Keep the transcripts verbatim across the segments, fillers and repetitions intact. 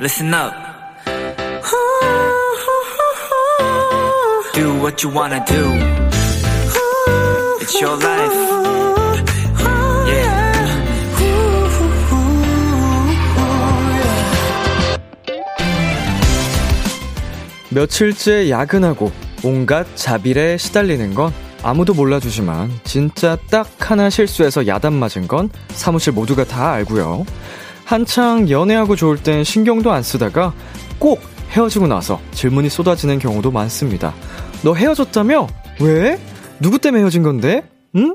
listen up. Do what you wanna do. It's your life. Yeah. 며칠째 야근하고 온갖 자빌에 시달리는 건 아무도 몰라주지만 진짜 딱 하나 실수해서 야단 맞은 건 사무실 모두가 다 알고요. 한창 연애하고 좋을 땐 신경도 안 쓰다가 꼭 헤어지고 나서 질문이 쏟아지는 경우도 많습니다. 너 헤어졌다며? 왜? 누구 때문에 헤어진 건데? 응?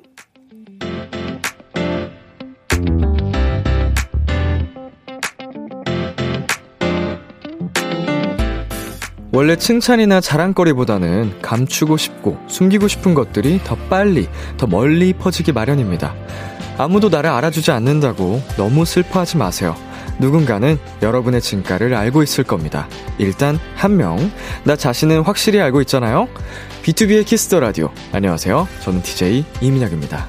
원래 칭찬이나 자랑거리보다는 감추고 싶고 숨기고 싶은 것들이 더 빨리, 더 멀리 퍼지기 마련입니다. 아무도 나를 알아주지 않는다고 너무 슬퍼하지 마세요. 누군가는 여러분의 진가를 알고 있을 겁니다. 일단 한 명, 나 자신은 확실히 알고 있잖아요. 비투비의 키스 더 라디오. 안녕하세요. 저는 디제이 이민혁입니다.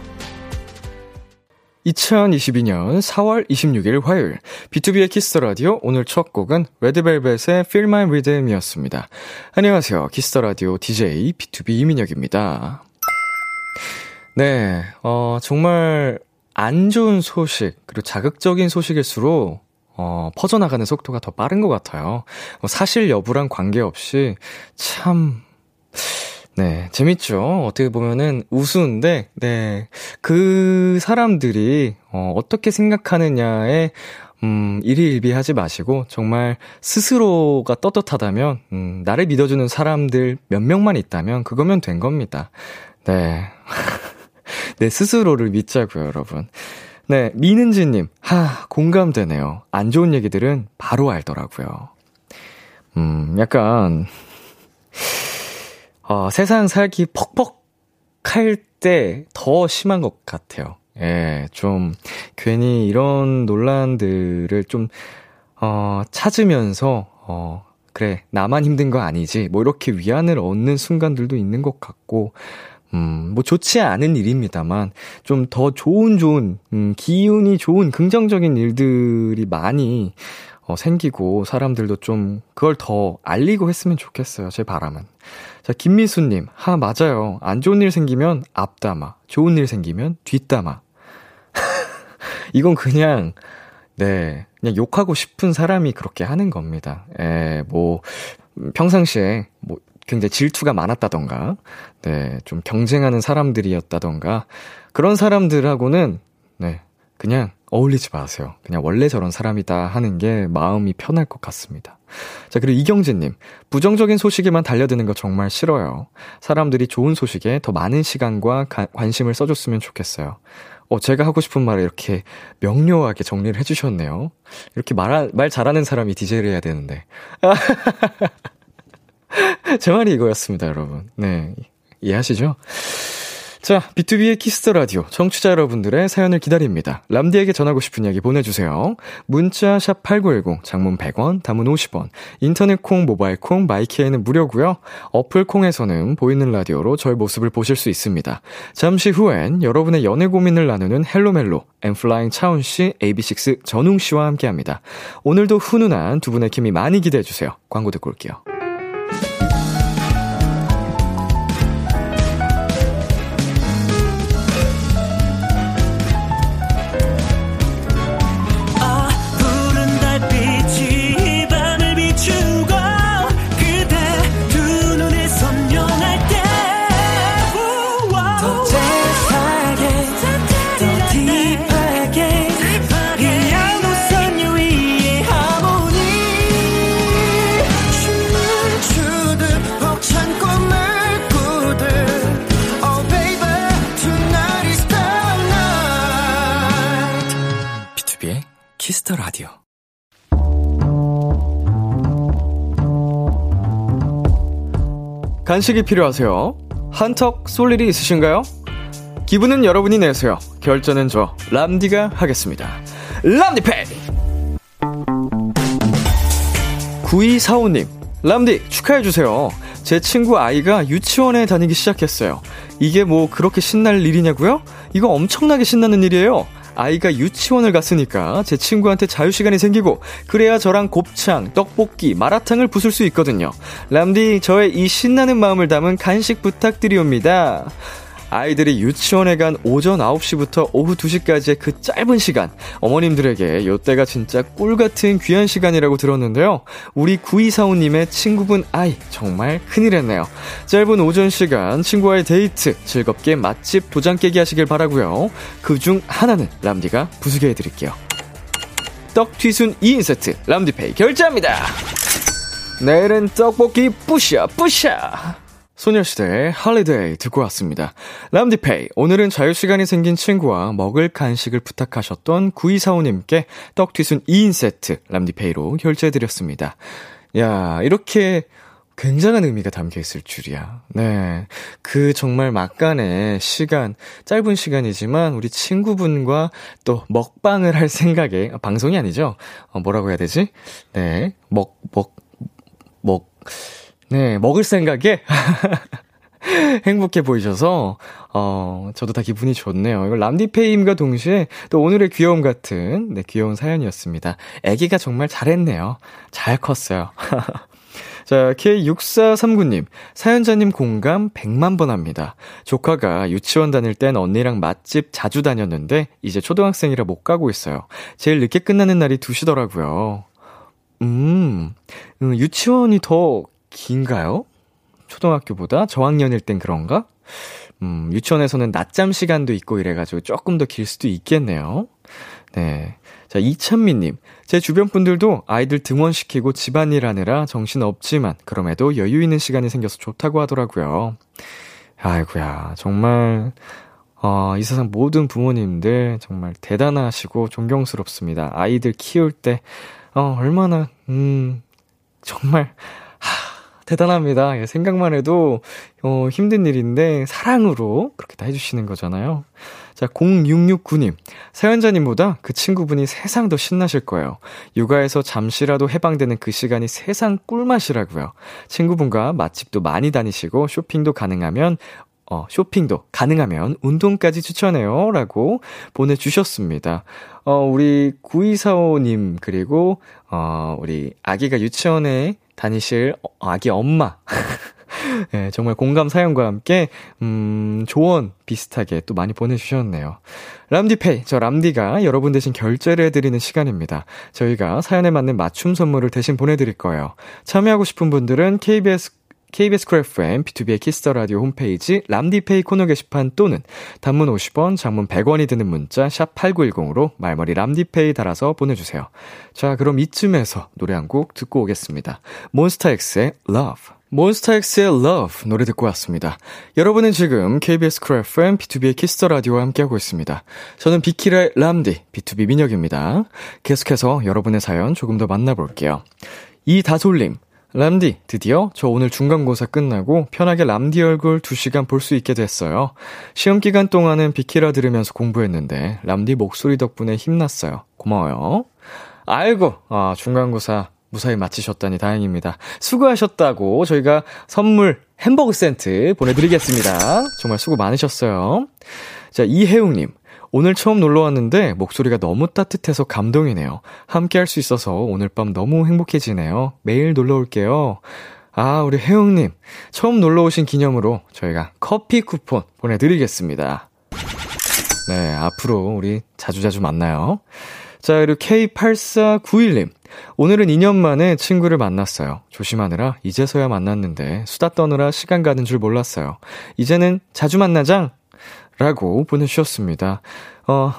이천이십이 년 사월 이십육일 화요일 비투비의 키스 더 라디오 오늘 첫 곡은 레드벨벳의 Feel My Rhythm이었습니다. 안녕하세요. 키스 더 라디오 디제이 비투비 이민혁입니다. 네, 어 정말 안 좋은 소식 그리고 자극적인 소식일수록 어 퍼져나가는 속도가 더 빠른 것 같아요. 사실 여부랑 관계없이 참. 네, 재밌죠? 어떻게 보면은 우스운데, 네, 그 사람들이, 어, 어떻게 생각하느냐에, 음, 일희일비하지 마시고, 정말 스스로가 떳떳하다면, 음, 나를 믿어주는 사람들 몇 명만 있다면, 그거면 된 겁니다. 네. 네, 스스로를 믿자고요, 여러분. 네, 민은지님, 하, 공감되네요. 안 좋은 얘기들은 바로 알더라고요. 음, 약간, 어, 세상 살기 퍽퍽할 때 더 심한 것 같아요. 예, 좀, 괜히 이런 논란들을 좀, 어, 찾으면서, 어, 그래, 나만 힘든 거 아니지. 뭐, 이렇게 위안을 얻는 순간들도 있는 것 같고, 음, 뭐, 좋지 않은 일입니다만, 좀 더 좋은, 좋은, 음, 기운이 좋은, 긍정적인 일들이 많이, 어, 생기고, 사람들도 좀, 그걸 더 알리고 했으면 좋겠어요. 제 바람은. 자, 김미수님. 하, 맞아요. 안 좋은 일 생기면 앞담아. 좋은 일 생기면 뒷담아. 이건 그냥, 네, 그냥 욕하고 싶은 사람이 그렇게 하는 겁니다. 에, 뭐, 평상시에, 뭐, 굉장히 질투가 많았다던가, 네, 좀 경쟁하는 사람들이었다던가, 그런 사람들하고는, 네, 그냥, 어울리지 마세요. 그냥 원래 저런 사람이다 하는 게 마음이 편할 것 같습니다. 자, 그리고 이경진님. 부정적인 소식에만 달려드는 거 정말 싫어요. 사람들이 좋은 소식에 더 많은 시간과 가, 관심을 써줬으면 좋겠어요. 어, 제가 하고 싶은 말을 이렇게 명료하게 정리를 해주셨네요. 이렇게 말, 말 잘하는 사람이 디제이를 해야 되는데. 제 말이 이거였습니다, 여러분. 네. 이해하시죠? 자, 비투비의 키스 더 라디오 청취자 여러분들의 사연을 기다립니다. 람디에게 전하고 싶은 이야기 보내주세요. 문자 샵 팔구일공, 장문 백 원, 단문 오십 원, 인터넷 콩, 모바일 콩, 마이키에는 무료고요. 어플 콩에서는 보이는 라디오로 저의 모습을 보실 수 있습니다. 잠시 후엔 여러분의 연애 고민을 나누는 헬로 멜로, 엔플라잉 차훈 씨, 에이비식스 전웅 씨와 함께합니다. 오늘도 훈훈한 두 분의 케미 많이 기대해 주세요. 광고 듣고 올게요. 라디오. 간식이 필요하세요? 한턱 쏠 일이 있으신가요? 기분은 여러분이 내세요. 결제는 저 람디가 하겠습니다. 람디페이. 구이사오님 람디 축하해주세요. 제 친구 아이가 유치원에 다니기 시작했어요. 이게 뭐 그렇게 신날 일이냐고요? 이거 엄청나게 신나는 일이에요. 아이가 유치원을 갔으니까 제 친구한테 자유시간이 생기고 그래야 저랑 곱창, 떡볶이, 마라탕을 부술 수 있거든요. 람디, 저의 이 신나는 마음을 담은 간식 부탁드리옵니다. 아이들이 유치원에 간 오전 아홉 시부터 오후 두 시까지의 그 짧은 시간, 어머님들에게 요때가 진짜 꿀같은 귀한 시간이라고 들었는데요. 우리 구이사오님의 친구분 아이 정말 큰일 했네요. 짧은 오전 시간 친구와의 데이트 즐겁게 맛집 도장 깨기 하시길 바라고요. 그중 하나는 람디가 부수게 해드릴게요. 떡튀순 이 인 세트 람디페이 결제합니다. 내일은 떡볶이 뿌샤 뿌샤. 소녀시대의 홀리데이 듣고 왔습니다. 람디페이, 오늘은 자유시간이 생긴 친구와 먹을 간식을 부탁하셨던 구이사오님께 떡튀순 이 인 세트 람디페이로 결제해드렸습니다. 야, 이렇게 굉장한 의미가 담겨있을 줄이야. 네, 그 정말 막간의 시간, 짧은 시간이지만 우리 친구분과 또 먹방을 할 생각에, 아, 방송이 아니죠? 어, 뭐라고 해야 되지? 네, 먹, 먹, 먹... 네, 먹을 생각에 행복해 보이셔서 어 저도 다 기분이 좋네요. 이걸 람디페임과 동시에 또 오늘의 귀여움 같은 네 귀여운 사연이었습니다. 아기가 정말 잘했네요. 잘 컸어요. 자, 케이 육사삼구님, 사연자님 공감 백만 번 합니다. 조카가 유치원 다닐 땐 언니랑 맛집 자주 다녔는데 이제 초등학생이라 못 가고 있어요. 제일 늦게 끝나는 날이 두 시더라고요. 음, 음 유치원이 더 긴가요? 초등학교보다? 저학년일 땐 그런가? 음, 유치원에서는 낮잠 시간도 있고 이래가지고 조금 더 길 수도 있겠네요. 네. 자, 이찬미님. 제 주변 분들도 아이들 등원시키고 집안일 하느라 정신 없지만, 그럼에도 여유 있는 시간이 생겨서 좋다고 하더라고요. 아이고야, 정말, 어, 이 세상 모든 부모님들 정말 대단하시고 존경스럽습니다. 아이들 키울 때, 어, 얼마나, 음, 정말, 하, 대단합니다. 생각만 해도 어, 힘든 일인데 사랑으로 그렇게 다 해주시는 거잖아요. 자, 공육육구님. 사연자님보다 그 친구분이 세상 더 신나실 거예요. 육아에서 잠시라도 해방되는 그 시간이 세상 꿀맛이라고요. 친구분과 맛집도 많이 다니시고 쇼핑도 가능하면 어, 쇼핑도 가능하면 운동까지 추천해요 라고 보내주셨습니다. 어, 우리 구이사오님 그리고 어, 우리 아기가 유치원에 다니실 아기 엄마. 네, 정말 공감 사연과 함께 음, 조언 비슷하게 또 많이 보내주셨네요. 람디페이, 저 람디가 여러분 대신 결제를 해드리는 시간입니다. 저희가 사연에 맞는 맞춤 선물을 대신 보내드릴 거예요. 참여하고 싶은 분들은 케이비에스 케이비에스 쿨 에프엠, 비투비의 키스 더 라디오 홈페이지 람디페이 코너 게시판 또는 단문 오십 원, 장문 백 원이 드는 문자 샵 팔구일공으로 말머리 람디페이 달아서 보내주세요. 자, 그럼 이쯤에서 노래 한 곡 듣고 오겠습니다. 몬스타엑스의 Love. 몬스타엑스의 Love 노래 듣고 왔습니다. 여러분은 지금 케이비에스 쿨 에프엠, 비투비의 키스 더 라디오와 함께하고 있습니다. 저는 비키라의 람디, 비투비 민혁입니다. 계속해서 여러분의 사연 조금 더 만나볼게요. 이다솔님. 람디, 드디어 저 오늘 중간고사 끝나고 편하게 람디 얼굴 두 시간 볼 수 있게 됐어요. 시험 기간 동안은 비키라 들으면서 공부했는데 람디 목소리 덕분에 힘났어요. 고마워요. 아이고, 아, 중간고사 무사히 마치셨다니 다행입니다. 수고하셨다고 저희가 선물 햄버거 세트 보내드리겠습니다. 정말 수고 많으셨어요. 자, 이혜웅님. 오늘 처음 놀러 왔는데 목소리가 너무 따뜻해서 감동이네요. 함께 할 수 있어서 오늘 밤 너무 행복해지네요. 매일 놀러 올게요. 아, 우리 혜영님, 처음 놀러 오신 기념으로 저희가 커피 쿠폰 보내드리겠습니다. 네, 앞으로 우리 자주자주 만나요. 자, 그리고 케이 팔사구일님. 오늘은 이 년 만에 친구를 만났어요. 조심하느라 이제서야 만났는데 수다 떠느라 시간 가는 줄 몰랐어요. 이제는 자주 만나자! 라고 보내주셨습니다. 어,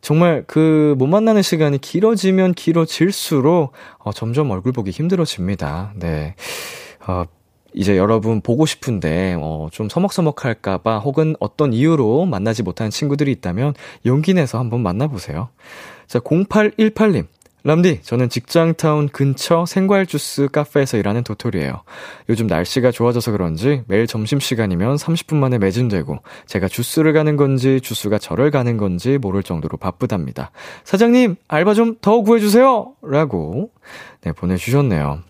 정말 그 못 만나는 시간이 길어지면 길어질수록 어, 점점 얼굴 보기 힘들어집니다. 네. 어, 이제 여러분 보고 싶은데 어, 좀 서먹서먹할까봐 혹은 어떤 이유로 만나지 못하는 친구들이 있다면 용기 내서 한번 만나보세요. 자, 공팔일팔님. 람디, 저는 직장타운 근처 생과일주스 카페에서 일하는 도토리예요. 요즘 날씨가 좋아져서 그런지 매일 점심시간이면 삼십 분 만에 매진되고 제가 주스를 가는 건지 주스가 저를 가는 건지 모를 정도로 바쁘답니다. 사장님, 알바 좀 더 구해주세요! 라고 네, 보내주셨네요.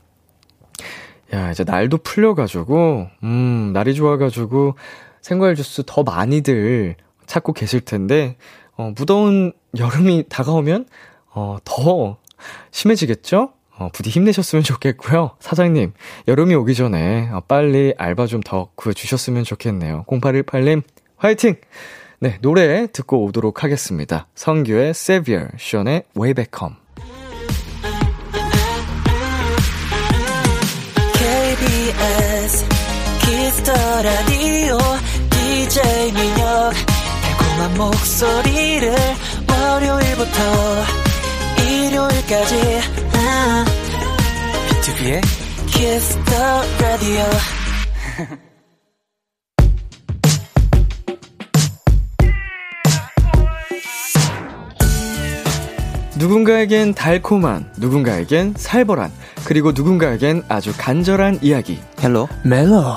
야, 이제 날도 풀려가지고 음, 날이 좋아가지고 생과일주스 더 많이들 찾고 계실 텐데 어, 무더운 여름이 다가오면 어, 더 심해지겠죠? 어, 부디 힘내셨으면 좋겠고요. 사장님, 여름이 오기 전에 빨리 알바 좀 더 구해주셨으면 좋겠네요. 공팔일팔 님, 화이팅! 네, 노래 듣고 오도록 하겠습니다. 성규의 Savior, 션의 Way Back Home. 케이비에스 Kiss the Radio 디제이 민혁 달콤한 목소리를 월요일부터 일요일까지 비투비의 Kiss the Radio. 누군가에겐 달콤한, 누군가에겐 살벌한, 그리고 누군가에겐 아주 간절한 이야기. Hello Melo.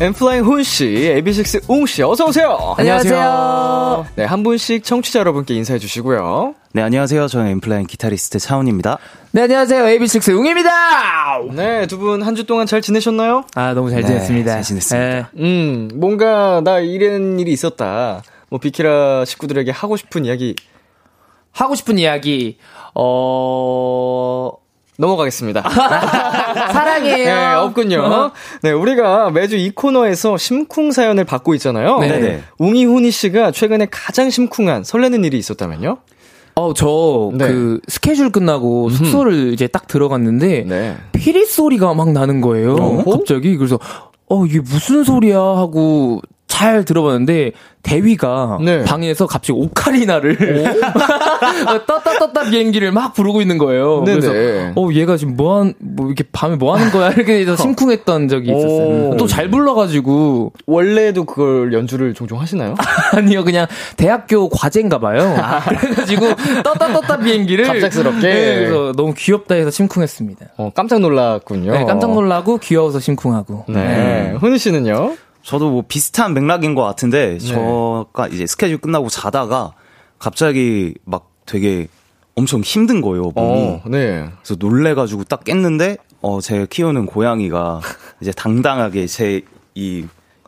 엔플라잉 훈씨, 에이비식스 웅씨, 어서오세요. 안녕하세요. 네, 한 분씩 청취자 여러분께 인사해주시고요. 네, 안녕하세요. 저는 엔플라잉 기타리스트 차훈입니다. 네, 안녕하세요. 에이비식스 웅입니다. 네, 두 분 한 주 동안 잘 지내셨나요? 아, 너무 잘 지냈습니다. 네, 잘 지냈습니다. 네. 음, 뭔가 나 이런 일이 있었다, 뭐 비키라 식구들에게 하고 싶은 이야기. 하고 싶은 이야기. 어... 넘어가겠습니다. 사랑해요. 네, 없군요. 네, 우리가 매주 이 코너에서 심쿵 사연을 받고 있잖아요. 네네. 웅이훈이 씨가 최근에 가장 심쿵한, 설레는 일이 있었다면요? 어, 저, 네. 그, 스케줄 끝나고 숙소를 음. 이제 딱 들어갔는데, 네. 피리 소리가 막 나는 거예요. 어허? 갑자기. 그래서, 어, 이게 무슨 소리야 하고, 잘 들어봤는데 대위가 네. 방에서 갑자기 오카리나를 떴다 떴다 비행기를 막 부르고 있는 거예요. 네네. 그래서 어 얘가 지금 뭐한 뭐 이렇게 밤에 뭐 하는 거야 이렇게 해서 심쿵했던 적이 있었어요. 또 잘 불러가지고. 원래도 그걸 연주를 종종 하시나요? 아니요, 그냥 대학교 과제인가 봐요. 아. 그래가지고 떴다 떴다 비행기를 갑작스럽게. 네, 그래서 너무 귀엽다 해서 심쿵했습니다. 어, 깜짝 놀랐군요. 네, 깜짝 놀라고 귀여워서 심쿵하고. 네, 훈이 씨는요? 저도 뭐 비슷한 맥락인 것 같은데, 네. 저가 이제 스케줄 끝나고 자다가 갑자기 막 되게 엄청 힘든 거예요, 몸이. 어, 네. 그래서 놀래가지고 딱 깼는데, 어, 제 키우는 고양이가 이제 당당하게 제 이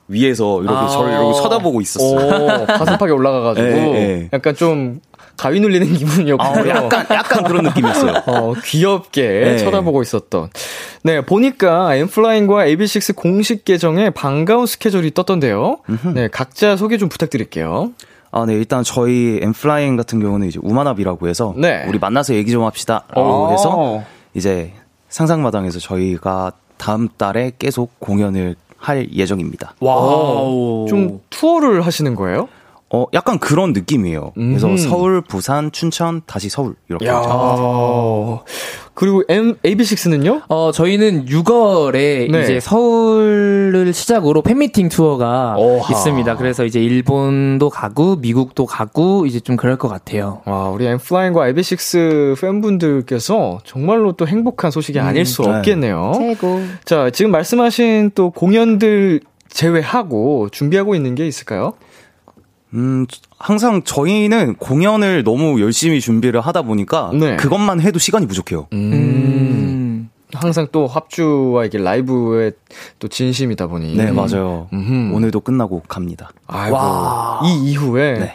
위에서 이렇게 아, 저를 이러고 쳐다보고 있었어요. 오, 가슴팍에 올라가가지고. 네, 네. 약간 좀 가위 눌리는 기분이었고요. 아, 약간, 약간 그런 느낌이었어요. 어, 귀엽게 네. 쳐다보고 있었던. 네, 보니까 엔플라잉과 에이비식스 공식 계정에 반가운 스케줄이 떴던데요. 음흠. 네, 각자 소개 좀 부탁드릴게요. 아, 네, 일단 저희 엔플라잉 같은 경우는 이제 우만합이라고 해서 네. 우리 만나서 얘기 좀 합시다라고 오. 해서 이제 상상마당에서 저희가 다음 달에 계속 공연을 할 예정입니다. 와우. 좀 투어를 하시는 거예요? 어, 약간 그런 느낌이에요. 음. 그래서 서울, 부산, 춘천, 다시 서울 이렇게. 그리고 M, 에이비식스는요? 어, 저희는 유월에 네. 이제 서울을 시작으로 팬미팅 투어가 오하. 있습니다. 그래서 이제 일본도 가고 미국도 가고 이제 좀 그럴 것 같아요. 와, 우리 엔플라잉과 에이비식스 팬분들께서 정말로 또 행복한 소식이 음, 아닐 수 네. 없겠네요. 최고. 자, 지금 말씀하신 또 공연들 제외하고 준비하고 있는 게 있을까요? 음, 항상 저희는 공연을 너무 열심히 준비를 하다 보니까 네. 그것만 해도 시간이 부족해요. 음. 음. 항상 또 합주와 이게 라이브에 또 진심이다 보니. 네, 맞아요. 음흠. 오늘도 끝나고 갑니다. 아이고. 와. 이 이후에 네.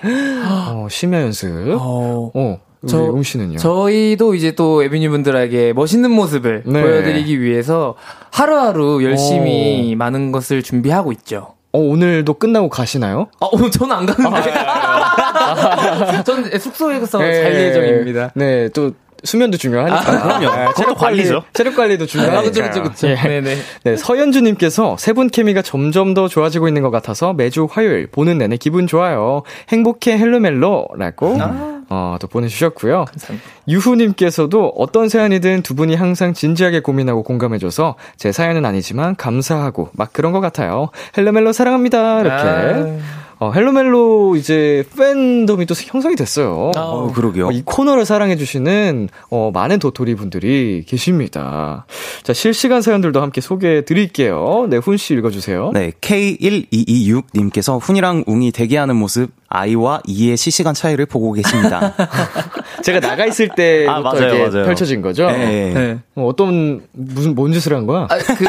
어, 심야 연습. 어. 어. 저, 웅 씨는요? 저희도 이제 또 에비뉴분들에게 멋있는 모습을 네. 보여드리기 위해서 하루하루 열심히 오. 많은 것을 준비하고 있죠. 어, 오늘도 끝나고 가시나요? 아, 오늘 저는 안 가는데. 아, 저는 숙소에서 네, 잘 예정입니다. 네, 또 수면도 중요하니까. 아, 그럼요. 체력 관리죠. 체력 관리도 중요하니까. 아, 그렇죠, 그렇죠, 그렇죠. 네. 네네. 네, 서현주님께서 세 분 케미가 점점 더 좋아지고 있는 것 같아서 매주 화요일 보는 내내 기분 좋아요. 행복해 헬로멜로라고. 아. 어, 또 보내주셨고요. 감사합니다. 유후님께서도 어떤 사연이든 두 분이 항상 진지하게 고민하고 공감해줘서 제 사연은 아니지만 감사하고 막 그런 것 같아요. 헬로멜로 사랑합니다. 이렇게. 어, 헬로멜로 이제 팬덤이 또 형성이 됐어요. 어, 그러게요. 어, 이 코너를 사랑해주시는 어, 많은 도토리 분들이 계십니다. 자, 실시간 사연들도 함께 소개해드릴게요. 네, 훈씨 읽어주세요. 네, 케이 일이이육 님께서 훈이랑 웅이 대기하는 모습 아이와 이의 실시간 차이를 보고 계십니다. 제가 나가 있을 때 아, 맞아요, 맞아요. 펼쳐진 거죠? 네. 네. 어, 어떤 무슨 뭔 짓을 한 거야? 아, 그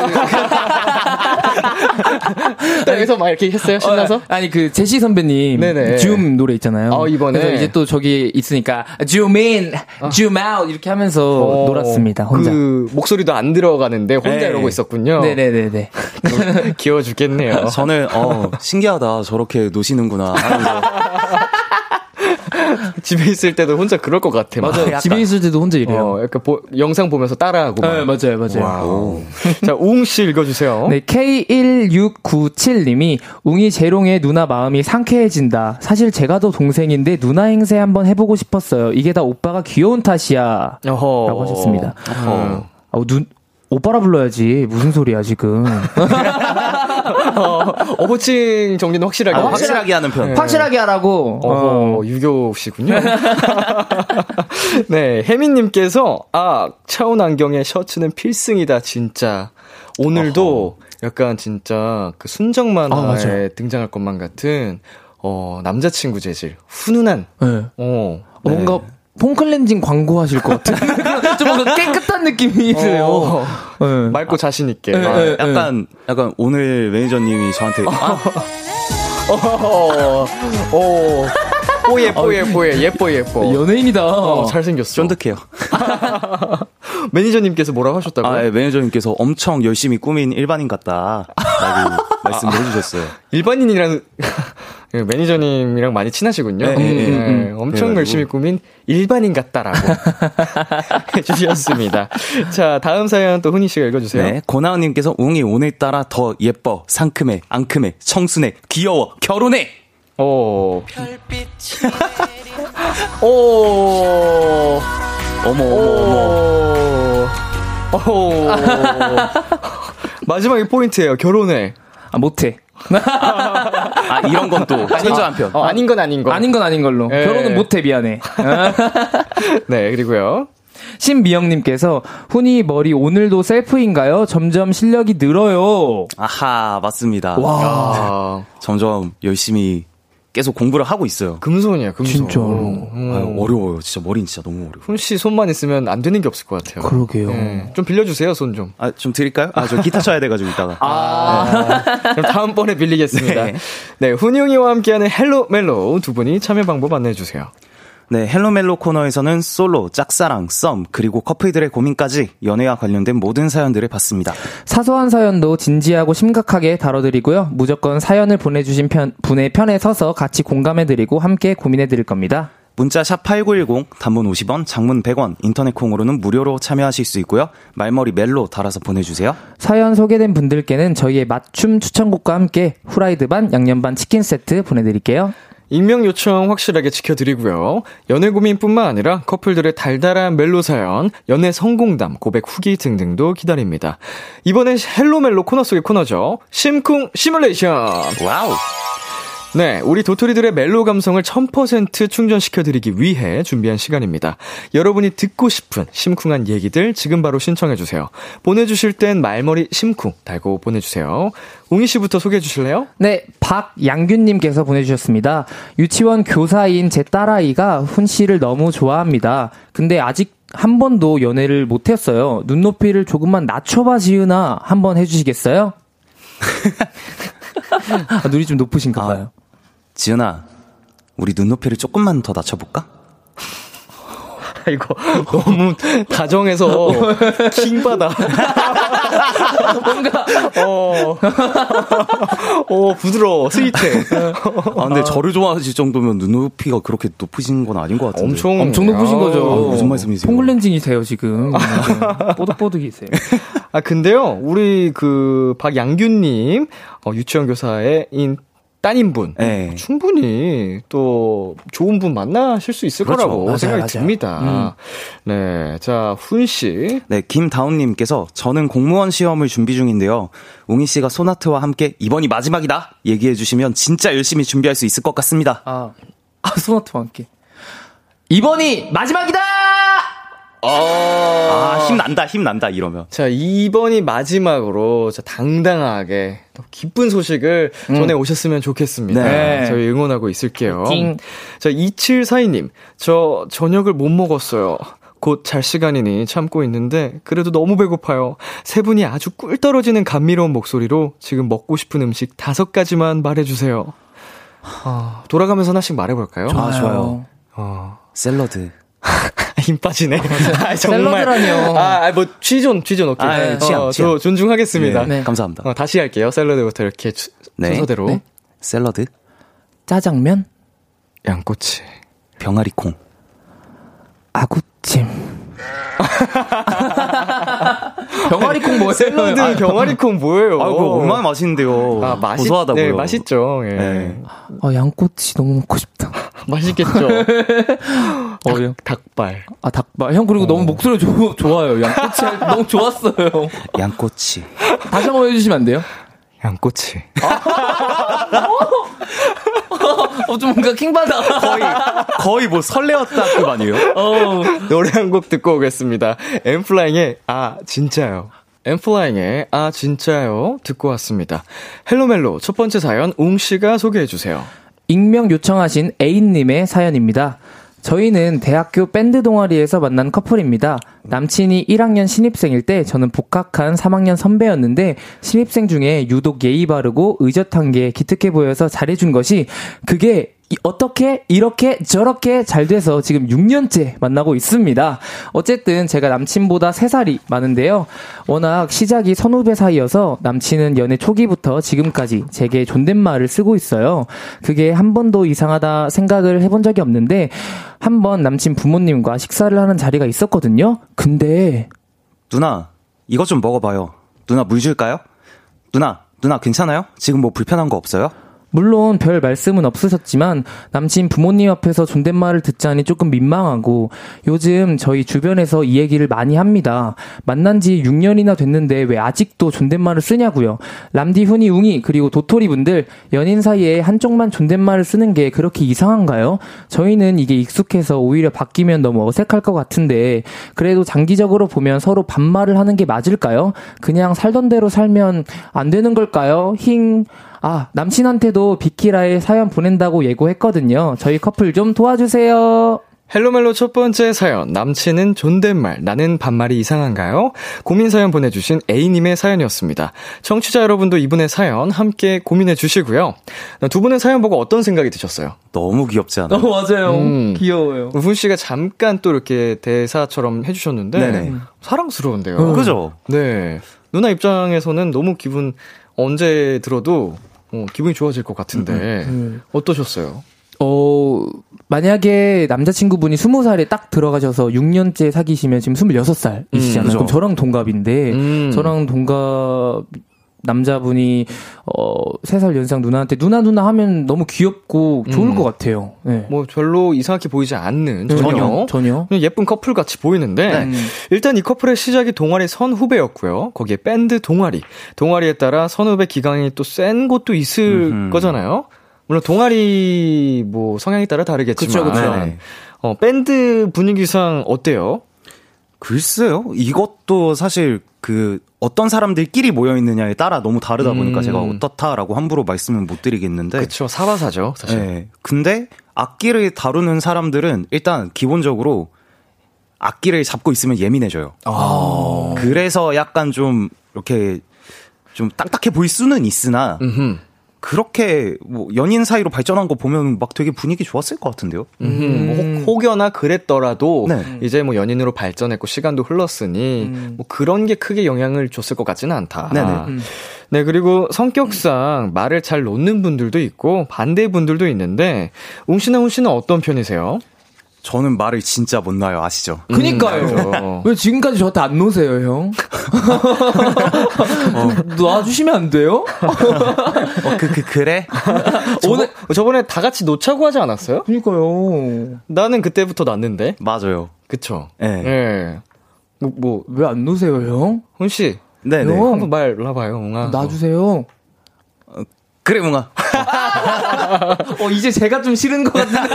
여기서 막 이렇게 했어요? 신나서? 어, 아니 그 제시 선배님 네네. 줌 노래 있잖아요. 어, 이번에 그래서 이제 또 저기 있으니까 줌 인, 줌 아웃 이렇게 하면서 어, 놀았습니다. 혼자. 그 목소리도 안 들어가는데 혼자 네. 이러고 있었군요. 네네네네. 귀여워 죽겠네요. 저는 어 신기하다 저렇게 노시는구나. 집에 있을 때도 혼자 그럴 것 같아. 맞아요. 약간. 집에 있을 때도 혼자 이래요. 어, 약간 보, 영상 보면서 따라하고. 네, 맞아요, 맞아요. 자, 우웅 씨 읽어주세요. 네, 케이 일육구칠님이 웅이 재롱의 누나 마음이 상쾌해진다. 사실 제가 더 동생인데 누나 행세 한번 해보고 싶었어요. 이게 다 오빠가 귀여운 탓이야. 어허. 라고 하셨습니다. 어허. 어, 눈, 오빠라 불러야지. 무슨 소리야, 지금. 어, 어호칭 정리는 확실하게 아, 확실하게 하는 편. 네. 확실하게 하라고. 어, 어. 유교 씨군요. 네, 혜민님께서 아 차훈 안경에 셔츠는 필승이다 진짜. 오늘도 어허. 약간 진짜 그 순정 만화에 아, 등장할 것만 같은 어 남자친구 재질 훈훈한. 네. 어 네. 뭔가 폼클렌징 광고하실 것 같은. 좀 뭔가 깨끗한 느낌이 있어요. 어, 네. 맑고 자신있게. 네, 아, 네, 약간, 네. 약간 오늘 매니저님이 저한테. 아. 어, 어, 뽀, 예뻐, 예뻐, 예뻐, 예뻐. 연예인이다. 어, 잘생겼어. 쫀득해요. 매니저님께서 뭐라고 하셨다고요? 아, 예, 매니저님께서 엄청 열심히 꾸민 일반인 같다. 라고 말씀을 해주셨어요. 일반인이라는. 매니저님이랑 많이 친하시군요. 네, 음, 네, 네. 네, 엄청 열심히 꾸민 일반인 같다라고 해주셨습니다. 자, 다음 사연 또 훈이 씨가 읽어주세요. 네, 고나은님께서 웅이 오늘따라 더 예뻐, 상큼해, 앙큼해, 청순해, 귀여워, 결혼해. 오. 별빛이 오. 어머, 어머, 어머. 오. 마지막이 포인트예요. 결혼해. 아, 못해. 아, 이런 건 또 철저 한 편. 어, 아닌 건 아닌 거. 아닌 건 아닌 걸로. 예. 결혼은 못해 미안해. 네, 그리고요. 신미영님께서 훈이 머리 오늘도 셀프인가요? 점점 실력이 늘어요. 아하, 맞습니다. 와, 점점 열심히 계속 공부를 하고 있어요. 금손이야, 금손. 진짜 음. 아유, 어려워요. 진짜 머리는 진짜 너무 어려워요. 훈 씨 손만 있으면 안 되는 게 없을 것 같아요. 그러게요. 네. 좀 빌려주세요, 손 좀. 아, 좀 드릴까요? 아, 저 기타 쳐야 돼가지고 이따가. 아, 네. 그럼 다음번에 빌리겠습니다. 네, 네 훈이 형이와 함께하는 헬로 멜로 두 분이 참여 방법 안내해 주세요. 네, 헬로 멜로 코너에서는 솔로, 짝사랑, 썸, 그리고 커플들의 고민까지 연애와 관련된 모든 사연들을 봤습니다. 사소한 사연도 진지하고 심각하게 다뤄드리고요. 무조건 사연을 보내주신 편, 분의 편에 서서 같이 공감해드리고 함께 고민해드릴 겁니다. 문자 샵 팔구일공, 단문 오십 원, 장문 백 원, 인터넷 콩으로는 무료로 참여하실 수 있고요. 말머리 멜로 달아서 보내주세요. 사연 소개된 분들께는 저희의 맞춤 추천곡과 함께 후라이드 반, 양념 반 치킨 세트 보내드릴게요. 익명 요청 확실하게 지켜드리고요. 연애 고민뿐만 아니라 커플들의 달달한 멜로 사연, 연애 성공담, 고백 후기 등등도 기다립니다. 이번엔 헬로 멜로 코너 속의 코너죠. 심쿵 시뮬레이션. 와우. 네, 우리 도토리들의 멜로 감성을 천 퍼센트 충전시켜드리기 위해 준비한 시간입니다. 여러분이 듣고 싶은 심쿵한 얘기들 지금 바로 신청해주세요. 보내주실 땐 말머리 심쿵 달고 보내주세요. 웅이 씨부터 소개해주실래요? 네, 박양균님께서 보내주셨습니다. 유치원 교사인 제 딸아이가 훈 씨를 너무 좋아합니다. 근데 아직 한 번도 연애를 못했어요. 눈높이를 조금만 낮춰봐 지은아 한번 해주시겠어요? 아, 눈이 좀 높으신가 봐요. 아. 지은아, 우리 눈높이를 조금만 더 낮춰볼까? 이거 너무 다정해서 킹받아. 뭔가 어, 어 부드러워, 스윗해. 아, 근데 저를 좋아하실 정도면 눈높이가 그렇게 높으신 건 아닌 것 같은데. 엄청 엄청 높으신 거죠. 아, 무슨 말씀이세요? 폼글렌징이세요 지금. 뽀득뽀득이세요. 아 근데요, 우리 그 박양균님 어, 유치원 교사의 인 따님 분 네. 충분히 또 좋은 분 만나실 수 있을 그렇죠. 거라고 맞아요, 생각이 맞아요. 듭니다. 음. 네, 자 훈 씨, 네 김다운님께서 저는 공무원 시험을 준비 중인데요. 웅이 씨가 소나트와 함께 이번이 마지막이다 얘기해 주시면 진짜 열심히 준비할 수 있을 것 같습니다. 아, 아 소나트와 함께 이번이 마지막이다. 어... 아, 힘 난다, 힘 난다, 이러면. 자, 이번이 마지막으로, 자, 당당하게, 또 기쁜 소식을 음. 전해 오셨으면 좋겠습니다. 네. 저희 응원하고 있을게요. 띵. 자, 이칠사이님, 저, 저녁을 못 먹었어요. 곧 잘 시간이니 참고 있는데 그래도 너무 배고파요. 세 분이 아주 꿀 떨어지는 감미로운 목소리로 지금 먹고 싶은 음식 다섯 가지만 말해주세요. 아, 돌아가면서 하나씩 말해볼까요? 아, 좋아요. 어. 샐러드. 힘 빠지네. 아, 정말. 샐러드라뇨. 아, 뭐 취존, 취존 오케이. 아, 네, 취향, 어, 취향. 저 존중하겠습니다. 네, 네. 감사합니다. 어, 다시 할게요. 샐러드부터 이렇게 주, 네. 순서대로. 네. 샐러드. 짜장면. 양꼬치. 병아리콩. 아구찜. 병아리콩 뭐예요? 샐러드 아, 병아리콩 뭐예요? 아, 그거 얼마나 맛있는데요. 아, 맛있, 고소하다고요. 네, 맛있죠. 예. 네. 아, 양꼬치 너무 먹고 싶다. 맛있겠죠. 닭, 닭발. 아, 닭발. 형, 그리고 어. 너무 목소리 조, 좋아요. 양꼬치 너무 좋았어요. 양꼬치. 다시 한번 해주시면 안 돼요? 양꼬치. 어, 좀 뭔가 킹받아. 거의, 거의 뭐 설레었다, 급 아니에요? 어. 노래 한 곡 듣고 오겠습니다. 엔플라잉의 아, 진짜요. 엔플라잉의 아, 진짜요. 듣고 왔습니다. 헬로멜로 첫 번째 사연, 웅씨가 소개해주세요. 익명 요청하신 에인님의 사연입니다. 저희는 대학교 밴드 동아리에서 만난 커플입니다. 남친이 일 학년 신입생일 때 저는 복학한 삼 학년 선배였는데 신입생 중에 유독 예의 바르고 의젓한 게 기특해 보여서 잘해준 것이 그게 어떻게 이렇게 저렇게 잘 돼서 지금 육 년째 만나고 있습니다. 어쨌든 제가 남친보다 세 살이 많은데요. 워낙 시작이 선후배 사이여서 남친은 연애 초기부터 지금까지 제게 존댓말을 쓰고 있어요. 그게 한 번도 이상하다 생각을 해본 적이 없는데 한 번 남친 부모님과 식사를 하는 자리가 있었거든요. 근데 누나 이것 좀 먹어봐요. 누나 물 줄까요? 누나 누나 괜찮아요? 지금 뭐 불편한 거 없어요? 물론 별 말씀은 없으셨지만 남친 부모님 앞에서 존댓말을 듣자니 조금 민망하고 요즘 저희 주변에서 이 얘기를 많이 합니다. 만난 지 육 년이나 됐는데 왜 아직도 존댓말을 쓰냐고요. 람디, 훈이, 웅이 그리고 도토리분들 연인 사이에 한쪽만 존댓말을 쓰는 게 그렇게 이상한가요? 저희는 이게 익숙해서 오히려 바뀌면 너무 어색할 것 같은데 그래도 장기적으로 보면 서로 반말을 하는 게 맞을까요? 그냥 살던 대로 살면 안 되는 걸까요? 힝... 아, 남친한테도 비키라에 사연 보낸다고 예고했거든요. 저희 커플 좀 도와주세요. 헬로멜로 첫 번째 사연, 남친은 존댓말, 나는 반말이 이상한가요? 고민 사연 보내주신 A님의 사연이었습니다. 청취자 여러분도 이분의 사연 함께 고민해 주시고요. 두 분의 사연 보고 어떤 생각이 드셨어요? 너무 귀엽지 않아요? 어, 맞아요. 음, 귀여워요. 우훈 씨가 잠깐 또 이렇게 대사처럼 해주셨는데 네네. 사랑스러운데요. 음, 그죠? 네. 누나 입장에서는 너무 기분... 언제 들어도 어, 기분이 좋아질 것 같은데 음, 음. 어떠셨어요? 어, 만약에 남자친구분이 스무 살에 딱 들어가셔서 육 년째 사귀시면 지금 스물여섯 살이시잖아요. 음, 그럼 저랑 동갑인데 음. 저랑 동갑 남자분이 어, 세 살 연상 누나한테 누나 누나 하면 너무 귀엽고 좋을 음. 것 같아요. 네. 뭐 별로 이상하게 보이지 않는 네, 전혀 전혀 그냥 예쁜 커플 같이 보이는데 네. 음. 일단 이 커플의 시작이 동아리 선후배였고요. 거기에 밴드 동아리 동아리에 따라 선후배 기강이 또 센 곳도 있을 음흠. 거잖아요. 물론 동아리 뭐 성향에 따라 다르겠지만 그쵸, 그쵸. 네. 어, 밴드 분위기상 어때요? 글쎄요. 이것도 사실 그 어떤 사람들끼리 모여 있느냐에 따라 너무 다르다 보니까 음. 제가 어떻다라고 함부로 말씀은 못 드리겠는데. 그렇죠. 사바사죠, 사실. 네. 근데 악기를 다루는 사람들은 일단 기본적으로 악기를 잡고 있으면 예민해져요. 아. 그래서 약간 좀 이렇게 좀 딱딱해 보일 수는 있으나 음흠. 그렇게 뭐 연인 사이로 발전한 거 보면 막 되게 분위기 좋았을 것 같은데요. 음. 뭐 혹여나 그랬더라도 네. 이제 뭐 연인으로 발전했고 시간도 흘렀으니 음. 뭐 그런 게 크게 영향을 줬을 것 같지는 않다. 네네. 음. 네, 그리고 성격상 말을 잘 놓는 분들도 있고 반대 분들도 있는데 웅씨나 훈씨는 어떤 편이세요? 저는 말을 진짜 못 놔요. 아시죠? 그니까요. 왜 지금까지 저한테 안 놓으세요, 형? 어. 놔주시면 안 돼요? 어, 그, 그, 그래? 오늘, 저번, 저번에 다 같이 놓자고 하지 않았어요? 그니까요. 나는 그때부터 놨는데. 맞아요. 그쵸? 예. 네. 네. 뭐, 뭐, 왜 안 놓으세요, 형? 훈씨. 네네. 형, 한번 말 놔봐요, 웅아. 놔주세요. 어, 그래, 웅아. 어, 이제 제가 좀 싫은 것 같은데.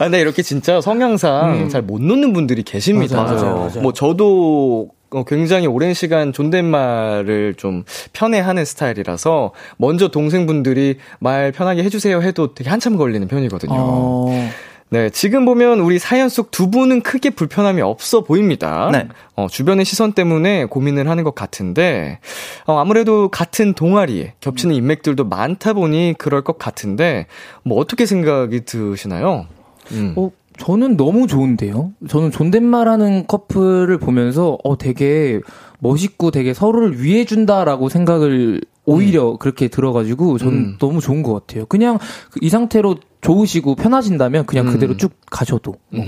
아, 근데 이렇게 진짜 성향상 음. 잘 못 놓는 분들이 계십니다. 맞아요, 맞아요, 맞아요. 뭐 저도 굉장히 오랜 시간 존댓말을 좀 편애하는 스타일이라서 먼저 동생분들이 말 편하게 해주세요 해도 되게 한참 걸리는 편이거든요. 어... 네, 지금 보면 우리 사연 속 두 분은 크게 불편함이 없어 보입니다. 네. 어, 주변의 시선 때문에 고민을 하는 것 같은데, 어, 아무래도 같은 동아리에 겹치는 인맥들도 많다 보니 그럴 것 같은데, 뭐 어떻게 생각이 드시나요? 음. 어, 저는 너무 좋은데요. 저는 존댓말하는 커플을 보면서 어 되게 멋있고 되게 서로를 위해준다라고 생각을 오히려 음. 그렇게 들어가지고 저는 음. 너무 좋은 것 같아요. 그냥 이 상태로 좋으시고 편하신다면 그냥 음. 그대로 쭉 가셔도. 뭐.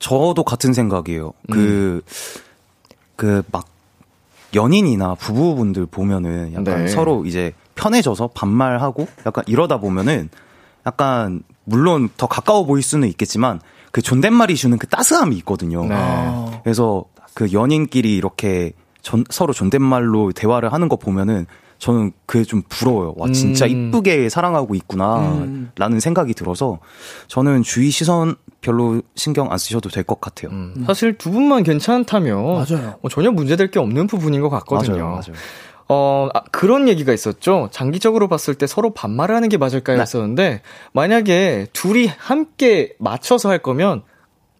저도 같은 생각이에요. 그, 그 막 연인이나 부부분들 보면은 약간 네. 서로 이제 편해져서 반말하고 약간 이러다 보면은 약간 물론 더 가까워 보일 수는 있겠지만 그 존댓말이 주는 그 따스함이 있거든요. 네. 아. 그래서 그 연인끼리 이렇게 전, 서로 존댓말로 대화를 하는 거 보면은 저는 그게 좀 부러워요. 와, 진짜 음. 이쁘게 사랑하고 있구나라는 음. 생각이 들어서 저는 주위 시선 별로 신경 안 쓰셔도 될 것 같아요. 음. 사실 두 분만 괜찮다면 맞아요. 어, 전혀 문제될 게 없는 부분인 것 같거든요. 맞아요. 맞아요. 어, 아, 그런 얘기가 있었죠. 장기적으로 봤을 때 서로 반말을 하는 게 맞을까요? 네. 했었는데 만약에 둘이 함께 맞춰서 할 거면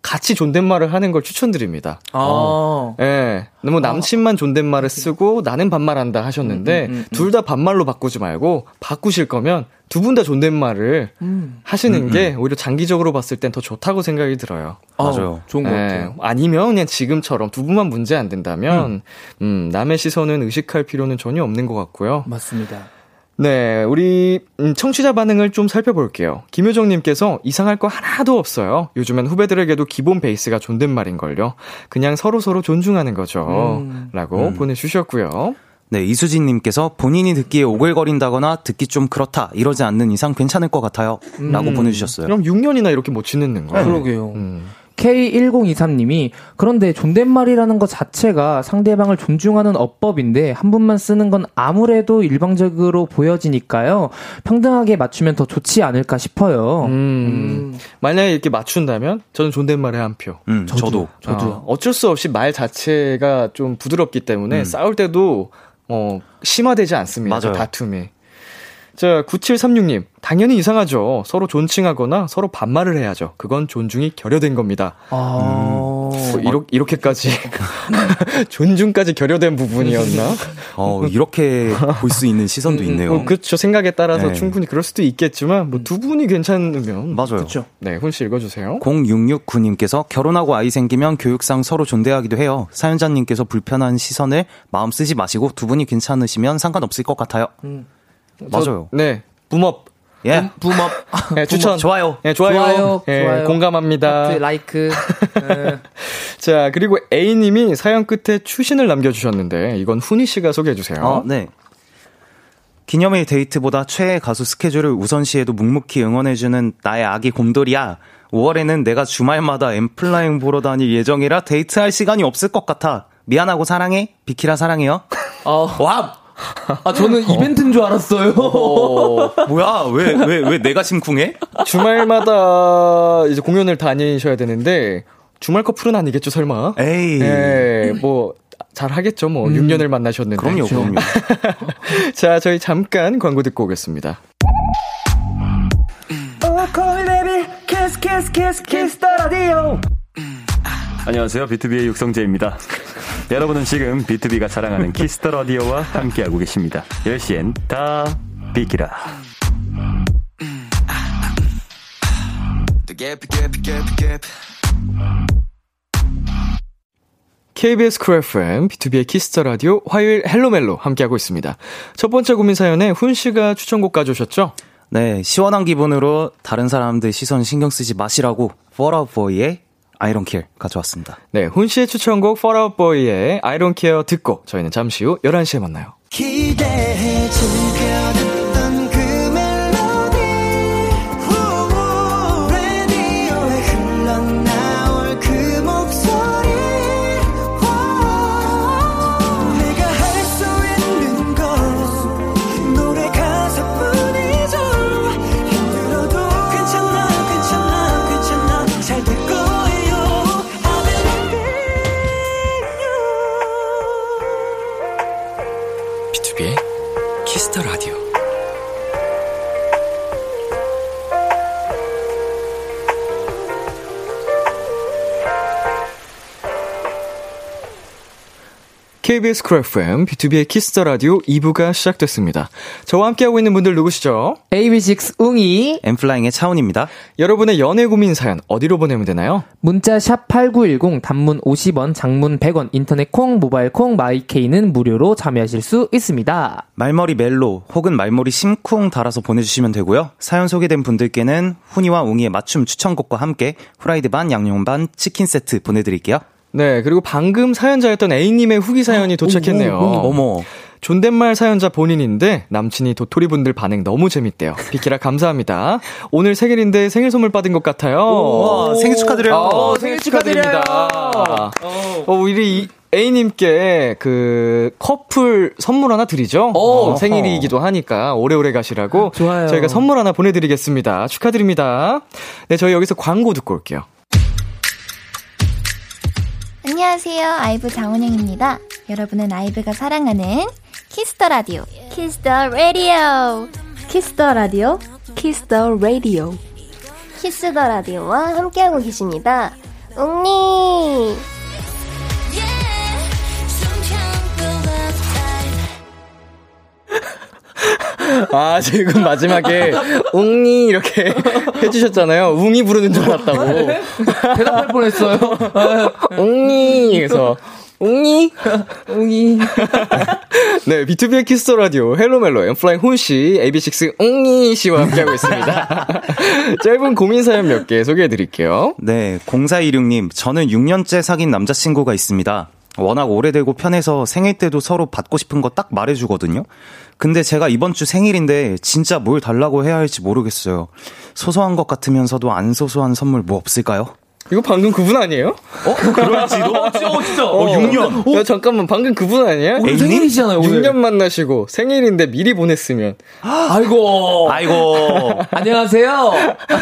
같이 존댓말을 하는 걸 추천드립니다. 아. 예. 네, 너무 남친만 존댓말을 쓰고 나는 반말한다 하셨는데 음, 음, 음, 음. 둘 다 반말로 바꾸지 말고 바꾸실 거면 두 분 다 존댓말을 음. 하시는 음, 음. 게 오히려 장기적으로 봤을 땐 더 좋다고 생각이 들어요. 아, 맞아요. 좋은 것 네, 같아요. 아니면 그냥 지금처럼 두 분만 문제 안 된다면 음. 음, 남의 시선은 의식할 필요는 전혀 없는 것 같고요. 맞습니다. 네, 우리 청취자 반응을 좀 살펴볼게요. 김효정님께서 이상할 거 하나도 없어요. 요즘엔 후배들에게도 기본 베이스가 존댓말인걸요. 그냥 서로서로 존중하는 거죠. 음. 라고 음. 보내주셨고요. 네, 이수진님께서 본인이 듣기에 오글거린다거나 듣기 좀 그렇다 이러지 않는 이상 괜찮을 것 같아요. 음. 라고 보내주셨어요. 그럼 육 년이나 이렇게 못 지내는 거예요. 그러게요. 음. 케이 천이십삼님이 그런데 존댓말이라는 것 자체가 상대방을 존중하는 어법인데 한 분만 쓰는 건 아무래도 일방적으로 보여지니까요. 평등하게 맞추면 더 좋지 않을까 싶어요. 음, 음. 만약에 이렇게 맞춘다면 저는 존댓말에 한 표. 음, 저도. 저도. 저도. 어, 어쩔 수 없이 말 자체가 좀 부드럽기 때문에 음. 싸울 때도 어, 심화되지 않습니다. 맞아요. 그 다툼이. 자, 구칠삼육님. 당연히 이상하죠. 서로 존칭하거나 서로 반말을 해야죠. 그건 존중이 결여된 겁니다. 아. 음. 뭐, 이렇, 이렇게까지. 존중까지 결여된 부분이었나? 어, 이렇게 볼 수 있는 시선도 있네요. 음, 뭐, 그렇죠. 생각에 따라서 네. 충분히 그럴 수도 있겠지만, 뭐, 두 분이 괜찮으면. 맞아요. 그렇죠. 네, 훈 씨 읽어주세요. 공육육구님께서 결혼하고 아이 생기면 교육상 서로 존대하기도 해요. 사연자님께서 불편한 시선을 마음 쓰지 마시고 두 분이 괜찮으시면 상관없을 것 같아요. 음. 맞아요. 저, 네, 붐업. 예, 붐업. 네, 추천. 좋아요. 예, 네, 좋아요. 좋아요. 네, 좋아요. 공감합니다. 하트, 라이크. 네. 자, 그리고 A님이 사연 끝에 추신을 남겨주셨는데 이건 훈이 씨가 소개해주세요. 어, 네. 기념일 데이트보다 최애 가수 스케줄을 우선시해도 묵묵히 응원해주는 나의 아기 곰돌이야. 오월에는 내가 주말마다 엔플라잉 보러 다닐 예정이라 데이트할 시간이 없을 것 같아. 미안하고 사랑해. 비키라 사랑해요. 어. 와. 아, 저는 이벤트인 줄 알았어요. 어, 뭐야, 왜, 왜, 왜 내가 심쿵해? 주말마다 이제 공연을 다니셔야 되는데, 주말 커플은 아니겠죠, 설마? 에이. 네, 뭐, 잘 하겠죠, 뭐. 음. 육 년을 만나셨는데. 그럼요, 그럼요. 자, 저희 잠깐 광고 듣고 오겠습니다. Kiss, kiss, kiss, kiss the radio. 안녕하세요, 비투비의 육성재입니다. 여러분은 지금 비투비가 자랑하는 키스 더 라디오와 함께하고 계십니다. 열 시엔 다 비키라. 케이비에스 쿨 에프엠, 비투비의 키스 더 라디오 화요일 헬로 멜로 함께하고 있습니다. 첫 번째 고민 사연에 훈 씨가 추천곡 가져오셨죠? 네, 시원한 기분으로 다른 사람들 시선 신경 쓰지 마시라고 For Out Boy의 I Don't Care 가져왔습니다. 네, 훈 씨의 추천곡 For Out Boy의 I Don't Care 듣고 저희는 잠시 후 열한 시에 만나요. 기대해 주면 키스더라. 케이비에스 쿨 에프엠, 비투비의 키스 더 라디오 이 부가 시작됐습니다. 저와 함께하고 있는 분들 누구시죠? 에이비식스 웅이, 엔플라잉의 차훈입니다. 여러분의 연애 고민 사연 어디로 보내면 되나요? 문자 샵 팔구일공, 단문 오십 원, 장문 백 원, 인터넷 콩, 모바일 콩, 마이케이는 무료로 참여하실 수 있습니다. 말머리 멜로 혹은 말머리 심쿵 달아서 보내주시면 되고요. 사연 소개된 분들께는 훈이와 웅이의 맞춤 추천곡과 함께 후라이드 반, 양념 반, 치킨 세트 보내드릴게요. 네, 그리고 방금 사연자였던 A님의 후기 사연이 도착했네요. 어머, 어머. 존댓말 사연자 본인인데 남친이 도토리분들 반응 너무 재밌대요. 비키라 감사합니다. 오늘 생일인데 생일 선물 받은 것 같아요. 오, 생일 축하드려요. 오, 생일 축하드립니다. 어, 우리 A님께 그 커플 선물 하나 드리죠. 오, 생일이기도 하니까 오래오래 가시라고 좋아요. 저희가 선물 하나 보내드리겠습니다. 축하드립니다. 네, 저희 여기서 광고 듣고 올게요. 안녕하세요. 아이브 장원영입니다. 여러분은 아이브가 사랑하는 키스 더 라디오. 키스 더 라디오. 키스 더 라디오. 키스 더 라디오. 키스 더 라디오와 함께하고 계십니다. 웅니. 아, 지금 마지막에 웅이 이렇게 해주셨잖아요. 웅이 부르는 줄 알았다고. 대답할 뻔했어요. 웅이. 그래서 웅이 웅이. 네, 비투비의 키스 더 라디오 헬로 멜로 엔플라잉 훈 씨, 에이비식스 웅이 씨와 함께하고 있습니다. 짧은 고민 사연 몇 개 소개해드릴게요. 네, 공사이육님, 저는 육 년째 사귄 남자친구가 있습니다. 워낙 오래되고 편해서 생일 때도 서로 받고 싶은 거 딱 말해주거든요. 근데 제가 이번 주 생일인데 진짜 뭘 달라고 해야 할지 모르겠어요. 소소한 것 같으면서도 안 소소한 선물 뭐 없을까요? 이거 방금 그분 아니에요? 어? 그럴지도? 어, 진짜. 어, 육 년. 어, 야, 잠깐만, 방금 그분 아니야? 오늘 생일이잖아요, 오늘. 육 년 만나시고, 생일인데 미리 보냈으면. 아이고. 아이고. 안녕하세요.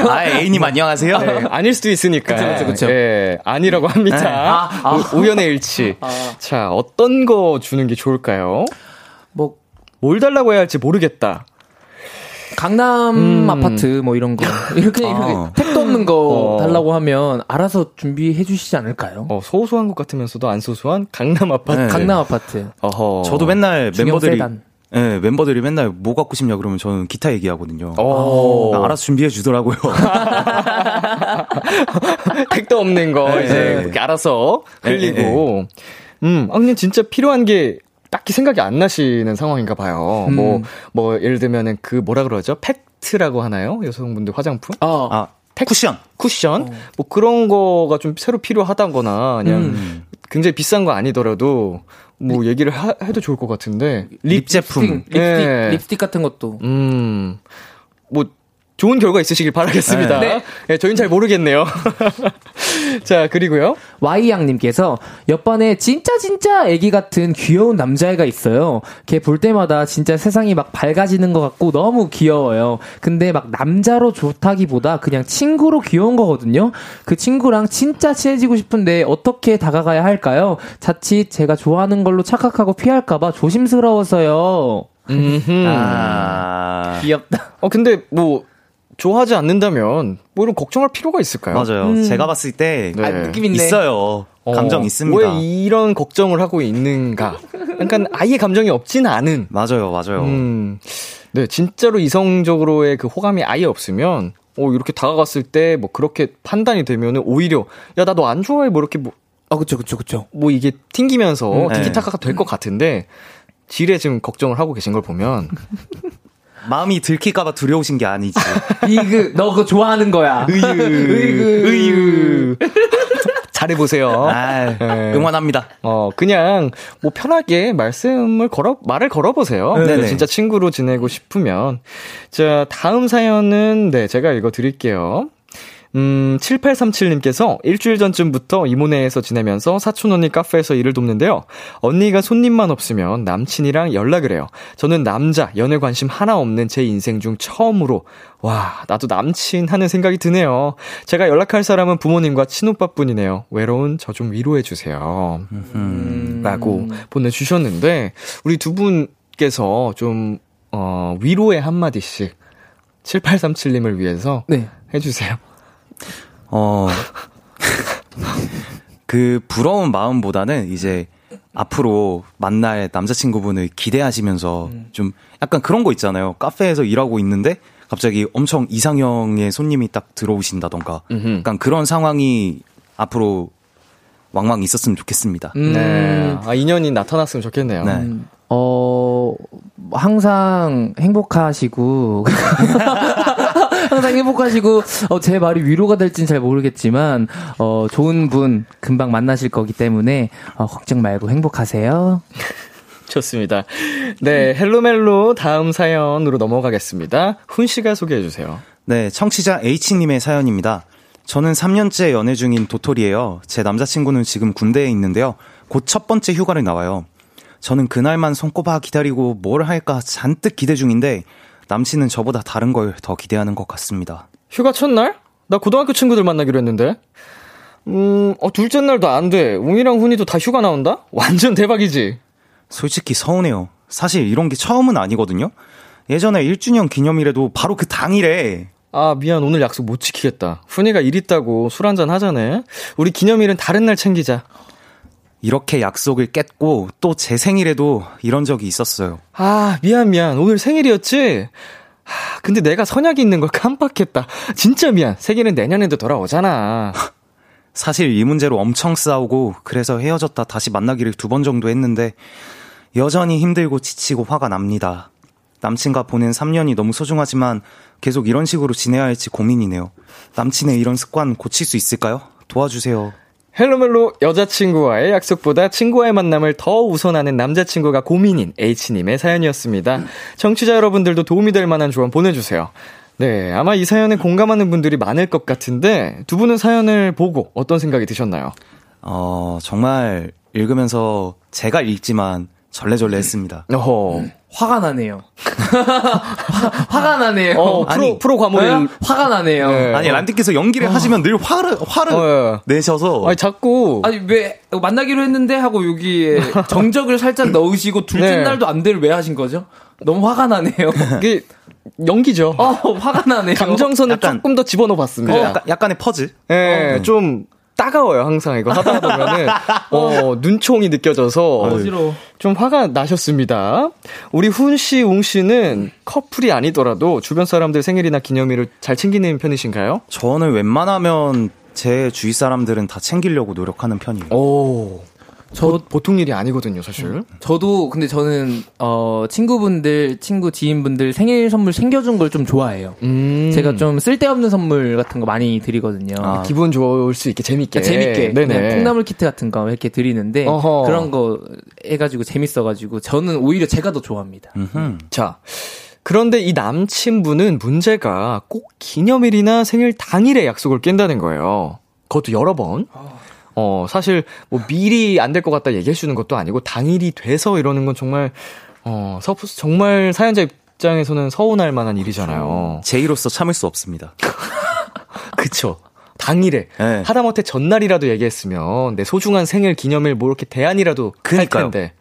아, A님 안녕하세요? 네, 아닐 수도 있으니까. 그쵸, 그쵸, 그쵸. 네, 아니라고 합니다. 네. 아, 아. 우, 우연의 일치. 아. 자, 어떤 거 주는 게 좋을까요? 뭐, 뭘 달라고 해야 할지 모르겠다. 강남 음. 아파트 뭐 이런 거 이렇게, 아. 이렇게 택도 없는 거 어. 달라고 하면 알아서 준비해 주시지 않을까요? 어, 소소한 것 같으면서도 안 소소한 강남 아파트. 네. 강남 아파트. 어허. 저도 맨날 멤버들이 세단. 네, 멤버들이 맨날 뭐 갖고 싶냐 그러면 저는 기타 얘기하거든요. 오. 알아서 준비해 주더라고요. 택도 없는 거 네. 이제 네. 알아서 흘리고. 네. 음, 아, 근데 진짜 필요한 게 딱히 생각이 안 나시는 상황인가 봐요. 음. 뭐, 뭐, 예를 들면은 그 뭐라 그러죠? 팩트라고 하나요? 여성분들 화장품? 어. 아, 팩, 쿠션. 쿠션? 어. 뭐 그런 거가 좀 새로 필요하다거나, 그냥 음. 굉장히 비싼 거 아니더라도, 뭐 립, 얘기를 하, 해도 좋을 것 같은데. 립 제품. 립스틱, 네. 립스틱 같은 것도. 음. 뭐, 좋은 결과 있으시길 바라겠습니다. 네. 네, 저희는 잘 모르겠네요. 자, 그리고요. Y양님께서 옆반에 진짜 진짜 애기 같은 귀여운 남자애가 있어요. 걔 볼 때마다 진짜 세상이 막 밝아지는 것 같고 너무 귀여워요. 근데 막 남자로 좋다기보다 그냥 친구로 귀여운 거거든요. 그 친구랑 진짜 친해지고 싶은데 어떻게 다가가야 할까요? 자칫 제가 좋아하는 걸로 착각하고 피할까봐 조심스러워서요. 음흠. 아, 귀엽다. 어, 근데 뭐. 좋아하지 않는다면 뭐 이런 걱정할 필요가 있을까요? 맞아요. 음. 제가 봤을 때 네. 아, 느낌 있네. 있어요. 어, 감정 있습니다. 왜 이런 걱정을 하고 있는가? 약간 아예 감정이 없진 않은. 맞아요, 맞아요. 음, 네, 진짜로 이성적으로의 그 호감이 아예 없으면 어, 이렇게 다가갔을 때 뭐 그렇게 판단이 되면은 오히려 야, 나 너 안 좋아해 뭐 이렇게 뭐 아, 그쵸, 그쵸, 그쵸. 뭐 이게 튕기면서 음, 티키타카가 될 것 같은데 지레 지금 걱정을 하고 계신 걸 보면. 마음이 들킬까봐 두려우신 게 아니지. 이그, 너 그거 좋아하는 거야. 으유, 으유, 으유. 잘해보세요. 아유, 네. 응원합니다. 어, 그냥, 뭐, 편하게 말씀을 걸어, 말을 걸어보세요. 네네. 진짜 친구로 지내고 싶으면. 자, 다음 사연은, 네, 제가 읽어드릴게요. 음, 칠팔삼칠님께서 일주일 전쯤부터 이모네에서 지내면서 사촌 언니 카페에서 일을 돕는데요. 언니가 손님만 없으면 남친이랑 연락을 해요. 저는 남자, 연애 관심 하나 없는 제 인생 중 처음으로 와, 나도 남친 하는 생각이 드네요. 제가 연락할 사람은 부모님과 친오빠뿐이네요. 외로운 저 좀 위로해주세요. 음. 라고 보내주셨는데 우리 두 분께서 좀 어, 위로의 한마디씩 칠팔삼칠님을 위해서 네. 해주세요. 어, 그, 부러운 마음보다는 이제 앞으로 만날 남자친구분을 기대하시면서 음. 좀 약간 그런 거 있잖아요. 카페에서 일하고 있는데 갑자기 엄청 이상형의 손님이 딱 들어오신다던가 음흠. 약간 그런 상황이 앞으로 왕왕 있었으면 좋겠습니다. 음. 네. 아, 인연이 나타났으면 좋겠네요. 네. 음. 어, 항상 행복하시고. 항상 행복하시고, 어, 제 말이 위로가 될진 잘 모르겠지만, 어, 좋은 분 금방 만나실 거기 때문에, 어, 걱정 말고 행복하세요. 좋습니다. 네, 헬로멜로 다음 사연으로 넘어가겠습니다. 훈 씨가 소개해주세요. 네, 청취자 H님의 사연입니다. 저는 삼 년째 연애 중인 도토리예요. 제 남자친구는 지금 군대에 있는데요. 곧 첫 번째 휴가를 나와요. 저는 그날만 손꼽아 기다리고 뭘 할까 잔뜩 기대 중인데 남친은 저보다 다른 걸 더 기대하는 것 같습니다. 휴가 첫날? 나 고등학교 친구들 만나기로 했는데. 음, 어, 둘째 날도 안 돼. 웅이랑 훈이도 다 휴가 나온다? 완전 대박이지. 솔직히 서운해요. 사실 이런 게 처음은 아니거든요. 예전에 일 주년 기념일에도 바로 그 당일에 아 미안 오늘 약속 못 지키겠다. 훈이가 일 있다고 술 한잔 하자네. 우리 기념일은 다른 날 챙기자. 이렇게 약속을 깼고 또 제 생일에도 이런 적이 있었어요. 아 미안 미안 오늘 생일이었지? 아, 근데 내가 선약이 있는 걸 깜빡했다. 진짜 미안. 생일은 내년에도 돌아오잖아. 사실 이 문제로 엄청 싸우고 그래서 헤어졌다 다시 만나기를 두 번 정도 했는데 여전히 힘들고 지치고 화가 납니다. 남친과 보낸 삼 년이 너무 소중하지만 계속 이런 식으로 지내야 할지 고민이네요. 남친의 이런 습관 고칠 수 있을까요? 도와주세요. 헬로멜로 여자친구와의 약속보다 친구와의 만남을 더 우선하는 남자친구가 고민인 H님의 사연이었습니다. 청취자 여러분들도 도움이 될 만한 조언 보내주세요. 네, 아마 이 사연에 공감하는 분들이 많을 것 같은데 두 분은 사연을 보고 어떤 생각이 드셨나요? 어, 정말 읽으면서 제가 읽지만 절레절레 했습니다. 어허. 화가 나네요. 화, 화가 나네요. 어, 프로, 아니, 프로 과몰입. 화가 나네요. 네. 아니, 람디께서 연기를 어. 하시면 늘 화를, 화를 어, 예. 내셔서. 아니, 자꾸. 아니, 왜, 만나기로 했는데 하고 여기에 정적을 살짝 넣으시고 둘째 네. 날도 안 될 왜 하신 거죠? 너무 화가 나네요. 이게 연기죠. 어, 화가 나네요. 감정선을 약간, 조금 더 집어넣어 봤습니다. 어, 약간, 약간의 퍼즐. 예, 네, 어. 좀. 따가워요 항상 이거 하다 보면은 어, 눈총이 느껴져서 어지러워. 좀 화가 나셨습니다. 우리 훈 씨, 웅 씨는 커플이 아니더라도 주변 사람들 생일이나 기념일을 잘 챙기는 편이신가요? 저는 웬만하면 제 주위 사람들은 다 챙기려고 노력하는 편이에요. 오, 저 보통 일이 아니거든요 사실. 저도 근데 저는 어, 친구분들, 친구 지인분들 생일 선물 챙겨준 걸 좀 좋아해요. 음. 제가 좀 쓸데없는 선물 같은 거 많이 드리거든요. 아. 기분 좋을 수 있게 재밌게. 아, 재밌게. 네네. 콩나물 키트 같은 거 이렇게 드리는데 어허. 그런 거 해가지고 재밌어가지고 저는 오히려 제가 더 좋아합니다. 음흠. 자. 그런데 이 남친분은 문제가 꼭 기념일이나 생일 당일에 약속을 깬다는 거예요. 그것도 여러 번. 어. 어, 사실, 뭐, 미리 안 될 것 같다 얘기해주는 것도 아니고, 당일이 돼서 이러는 건 정말, 어, 서, 정말 사연자 입장에서는 서운할 만한 일이잖아요. 제의로서 참을 수 없습니다. 그쵸. 당일에. 네. 하다못해 전날이라도 얘기했으면, 내 소중한 생일 기념일 뭐 이렇게 대안이라도 그니까요. 할 텐데.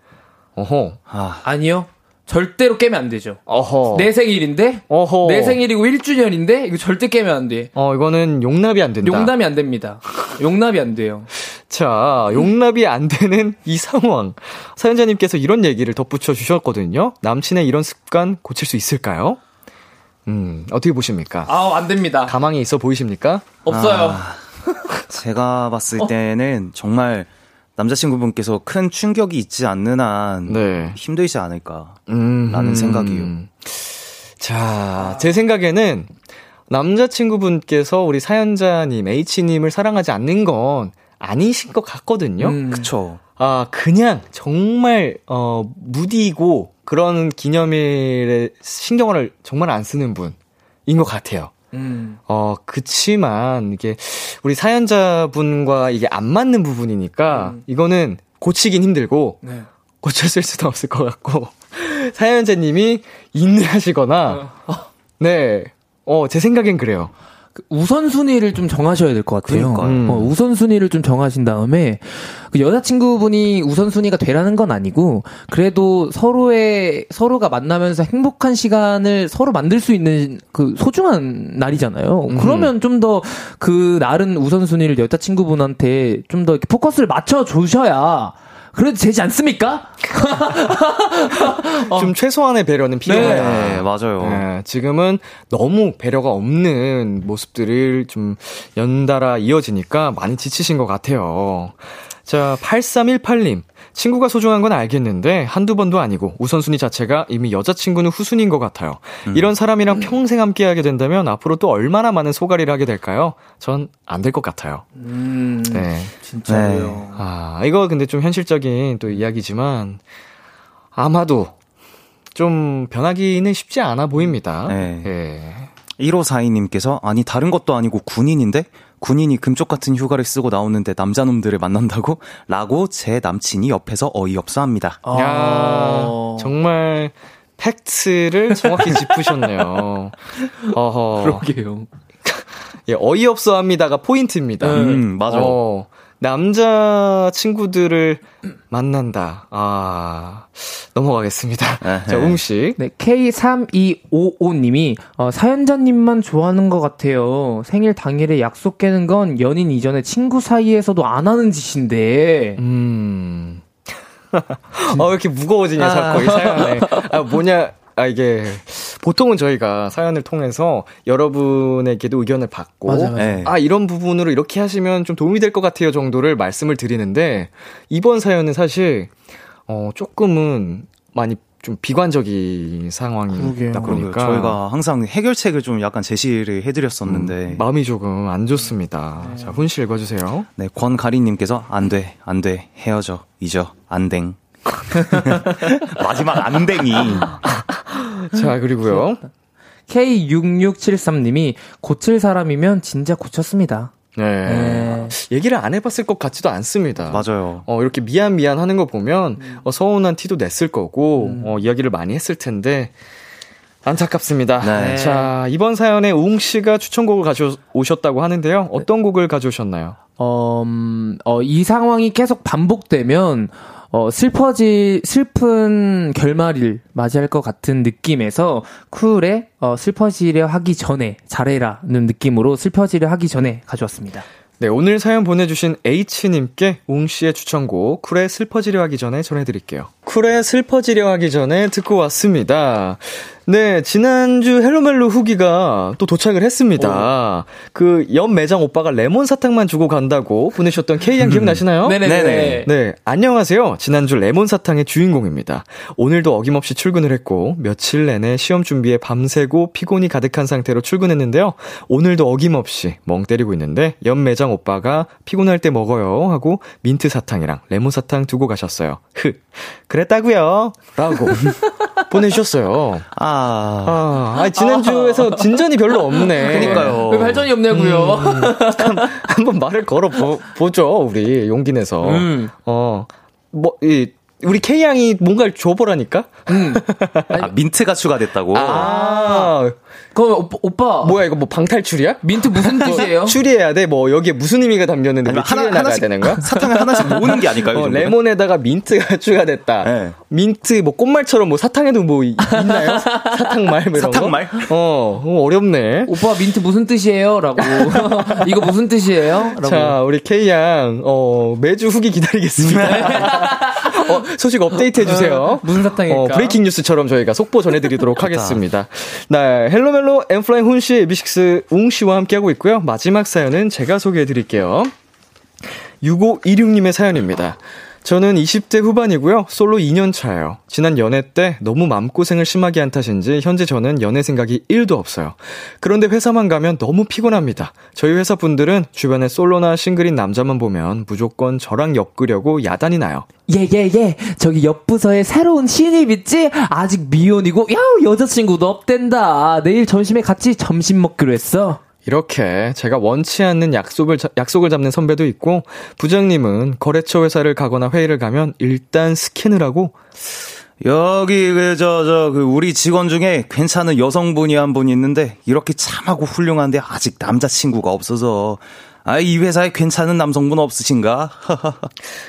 어허. 아. 아니요. 절대로 깨면 안 되죠. 어허. 내 생일인데? 어허. 내 생일이고 일 주년인데? 이거 절대 깨면 안 돼. 어, 이거는 용납이 안 된다. 용납이 안 됩니다. 용납이 안 돼요. 자, 용납이 안 되는 이 상황. 사연자님께서 이런 얘기를 덧붙여 주셨거든요. 남친의 이런 습관 고칠 수 있을까요? 음, 어떻게 보십니까? 아, 안 됩니다. 가망이 있어 보이십니까? 없어요. 아, 제가 봤을 때는 정말 남자친구분께서 큰 충격이 있지 않는 한 네. 힘들지 않을까라는 음. 생각이요. 자, 제 생각에는 남자친구분께서 우리 사연자님, H님을 사랑하지 않는 건 아니신 것 같거든요. 음. 그쵸. 아, 그냥 정말, 어, 무디고 그런 기념일에 신경을 정말 안 쓰는 분인 것 같아요. 음. 어, 그치만, 이게, 우리 사연자분과 이게 안 맞는 부분이니까, 음. 이거는 고치긴 힘들고, 네. 고쳤을 수도 없을 것 같고, 사연자님이 인내하시거나, 어. 네, 어, 제 생각엔 그래요. 우선순위를 좀 정하셔야 될 것 같아요. 음. 어, 우선순위를 좀 정하신 다음에 그 여자친구분이 우선순위가 되라는 건 아니고 그래도 서로의 서로가 만나면서 행복한 시간을 서로 만들 수 있는 그 소중한 날이잖아요. 음. 그러면 좀 더 그 날은 우선순위를 여자친구분한테 좀 더 포커스를 맞춰 주셔야 그래도 되지 않습니까? 어. 좀 최소한의 배려는 필요하다. 네, 맞아요. 네, 지금은 너무 배려가 없는 모습들을 좀 연달아 이어지니까 많이 지치신 것 같아요. 자, 팔삼일팔 님. 친구가 소중한 건 알겠는데 한두 번도 아니고 우선순위 자체가 이미 여자친구는 후순위인 것 같아요. 음. 이런 사람이랑 평생 함께하게 된다면 앞으로 또 얼마나 많은 소갈이를 하게 될까요? 전 안 될 것 같아요. 음, 네, 진짜요. 네. 아, 이거 근데 좀 현실적인 또 이야기지만 아마도 좀 변하기는 쉽지 않아 보입니다. 네. 네. 일오사이 님께서 아니 다른 것도 아니고 군인인데 군인이 금쪽 같은 휴가를 쓰고 나오는데 남자놈들을 만난다고? 라고 제 남친이 옆에서 어이없어합니다. 야, 정말 팩트를 정확히 짚으셨네요. 어허. 그러게요. 예, 어이없어합니다가 포인트입니다. 음, 맞아. 어, 남자 친구들을 만난다. 아, 넘어가겠습니다. 에헤. 자, 음식. 네, 케이 삼이오오 님이 어, 사연자님만 좋아하는 것 같아요. 생일 당일에 약속 깨는 건 연인 이전에 친구 사이에서도 안 하는 짓인데. 음. 아, 왜 이렇게 무거워지냐, 아. 자꾸 이 사연에. 아, 뭐냐. 아, 이게 보통은 저희가 사연을 통해서 여러분에게도 의견을 받고 맞아, 맞아. 네. 아, 이런 부분으로 이렇게 하시면 좀 도움이 될 것 같아요 정도를 말씀을 드리는데 이번 사연은 사실 어, 조금은 많이 좀 비관적인 상황이다 보니까 저희가 항상 해결책을 좀 약간 제시를 해드렸었는데 음, 마음이 조금 안 좋습니다. 네. 자, 훈 씨 읽어주세요. 네, 권가리님께서 안 돼, 안 돼, 헤어져, 잊어, 안 댕. 마지막 안 댕이. 자, 그리고요. 케이 육육칠삼 님이 고칠 사람이면 진짜 고쳤습니다. 네. 네. 얘기를 안 해봤을 것 같지도 않습니다. 맞아요. 어, 이렇게 미안 미안 하는 거 보면 음. 어, 서운한 티도 냈을 거고 음. 어, 이야기를 많이 했을 텐데 안타깝습니다. 네. 자, 이번 사연에 우웅 씨가 추천곡을 가져오셨다고 하는데요. 어떤 곡을 가져오셨나요? 어, 음, 어, 이 상황이 계속 반복되면 어, 슬퍼지, 슬픈 결말을 맞이할 것 같은 느낌에서 쿨의 어, 슬퍼지려 하기 전에 잘해라는 느낌으로 슬퍼지려 하기 전에 가져왔습니다. 네, 오늘 사연 보내주신 H님께 웅씨의 추천곡 쿨의 슬퍼지려 하기 전에 전해드릴게요. 쿨의 슬퍼지려 하기 전에 듣고 왔습니다. 네, 지난주 헬로멜로 후기가 또 도착을 했습니다. 그 옆 매장 오빠가 레몬 사탕만 주고 간다고 보내셨던 K양 기억나시나요? 네네네. 네, 안녕하세요. 지난주 레몬 사탕의 주인공입니다. 오늘도 어김없이 출근을 했고 며칠 내내 시험 준비에 밤새고 피곤이 가득한 상태로 출근했는데요. 오늘도 어김없이 멍 때리고 있는데 옆 매장 오빠가 피곤할 때 먹어요 하고 민트 사탕이랑 레몬 사탕 두고 가셨어요. 흐, 그랬다고요? 라고 보내주셨어요. 아, 아, 지난주에서 진전이 별로 없네. 그러니까요. 왜 발전이 없냐고요. 음, 한번 말을 걸어 보, 보죠. 우리 용기 내서. 음. 어, 뭐 이. 우리 K양이 뭔가를 줘보라니까? 음. 아, 민트가 추가됐다고? 아. 그럼 오빠, 오빠. 뭐야, 이거 뭐 방탈출이야? 민트 무슨 뜻이에요? 추리해야 돼? 뭐 여기에 무슨 의미가 담겼는데 뭐 하나, 나가야 하나씩, 되는 거야? 사탕을 하나씩 모으는 게 아닐까요? 어, 레몬에다가 민트가 추가됐다. 네. 민트, 뭐 꽃말처럼 뭐 사탕에도 뭐 있나요? 사탕말? 뭐 사탕말? 어, 어렵네. 오빠, 민트 무슨 뜻이에요? 라고. 이거 무슨 뜻이에요? 라고. 자, 우리 K양, 어, 매주 후기 기다리겠습니다. 어, 소식 업데이트 해주세요. 무슨 사탕일까? 어, 브레이킹 뉴스처럼 저희가 속보 전해드리도록 하겠습니다. 네, 헬로멜로 엔플라잉 훈씨, 에이비식스 웅씨와 함께하고 있고요. 마지막 사연은 제가 소개해드릴게요. 육오이육 님의 사연입니다. 저는 이십 대 후반이고요. 솔로 이 년 차예요. 지난 연애 때 너무 마음고생을 심하게 한 탓인지 현재 저는 연애 생각이 일도 없어요. 그런데 회사만 가면 너무 피곤합니다. 저희 회사 분들은 주변에 솔로나 싱글인 남자만 보면 무조건 저랑 엮으려고 야단이 나요. 예예예 예, 예. 저기 옆 부서에 새로운 신입 있지? 아직 미혼이고 야, 여자친구도 없댄다. 내일 점심에 같이 점심 먹기로 했어. 이렇게 제가 원치 않는 약속을, 약속을 잡는 선배도 있고 부장님은 거래처 회사를 가거나 회의를 가면 일단 스캔을 하고 여기 그 저 저 그 우리 직원 중에 괜찮은 여성분이 한 분 있는데 이렇게 참하고 훌륭한데 아직 남자친구가 없어서 아, 이 회사에 괜찮은 남성분 없으신가?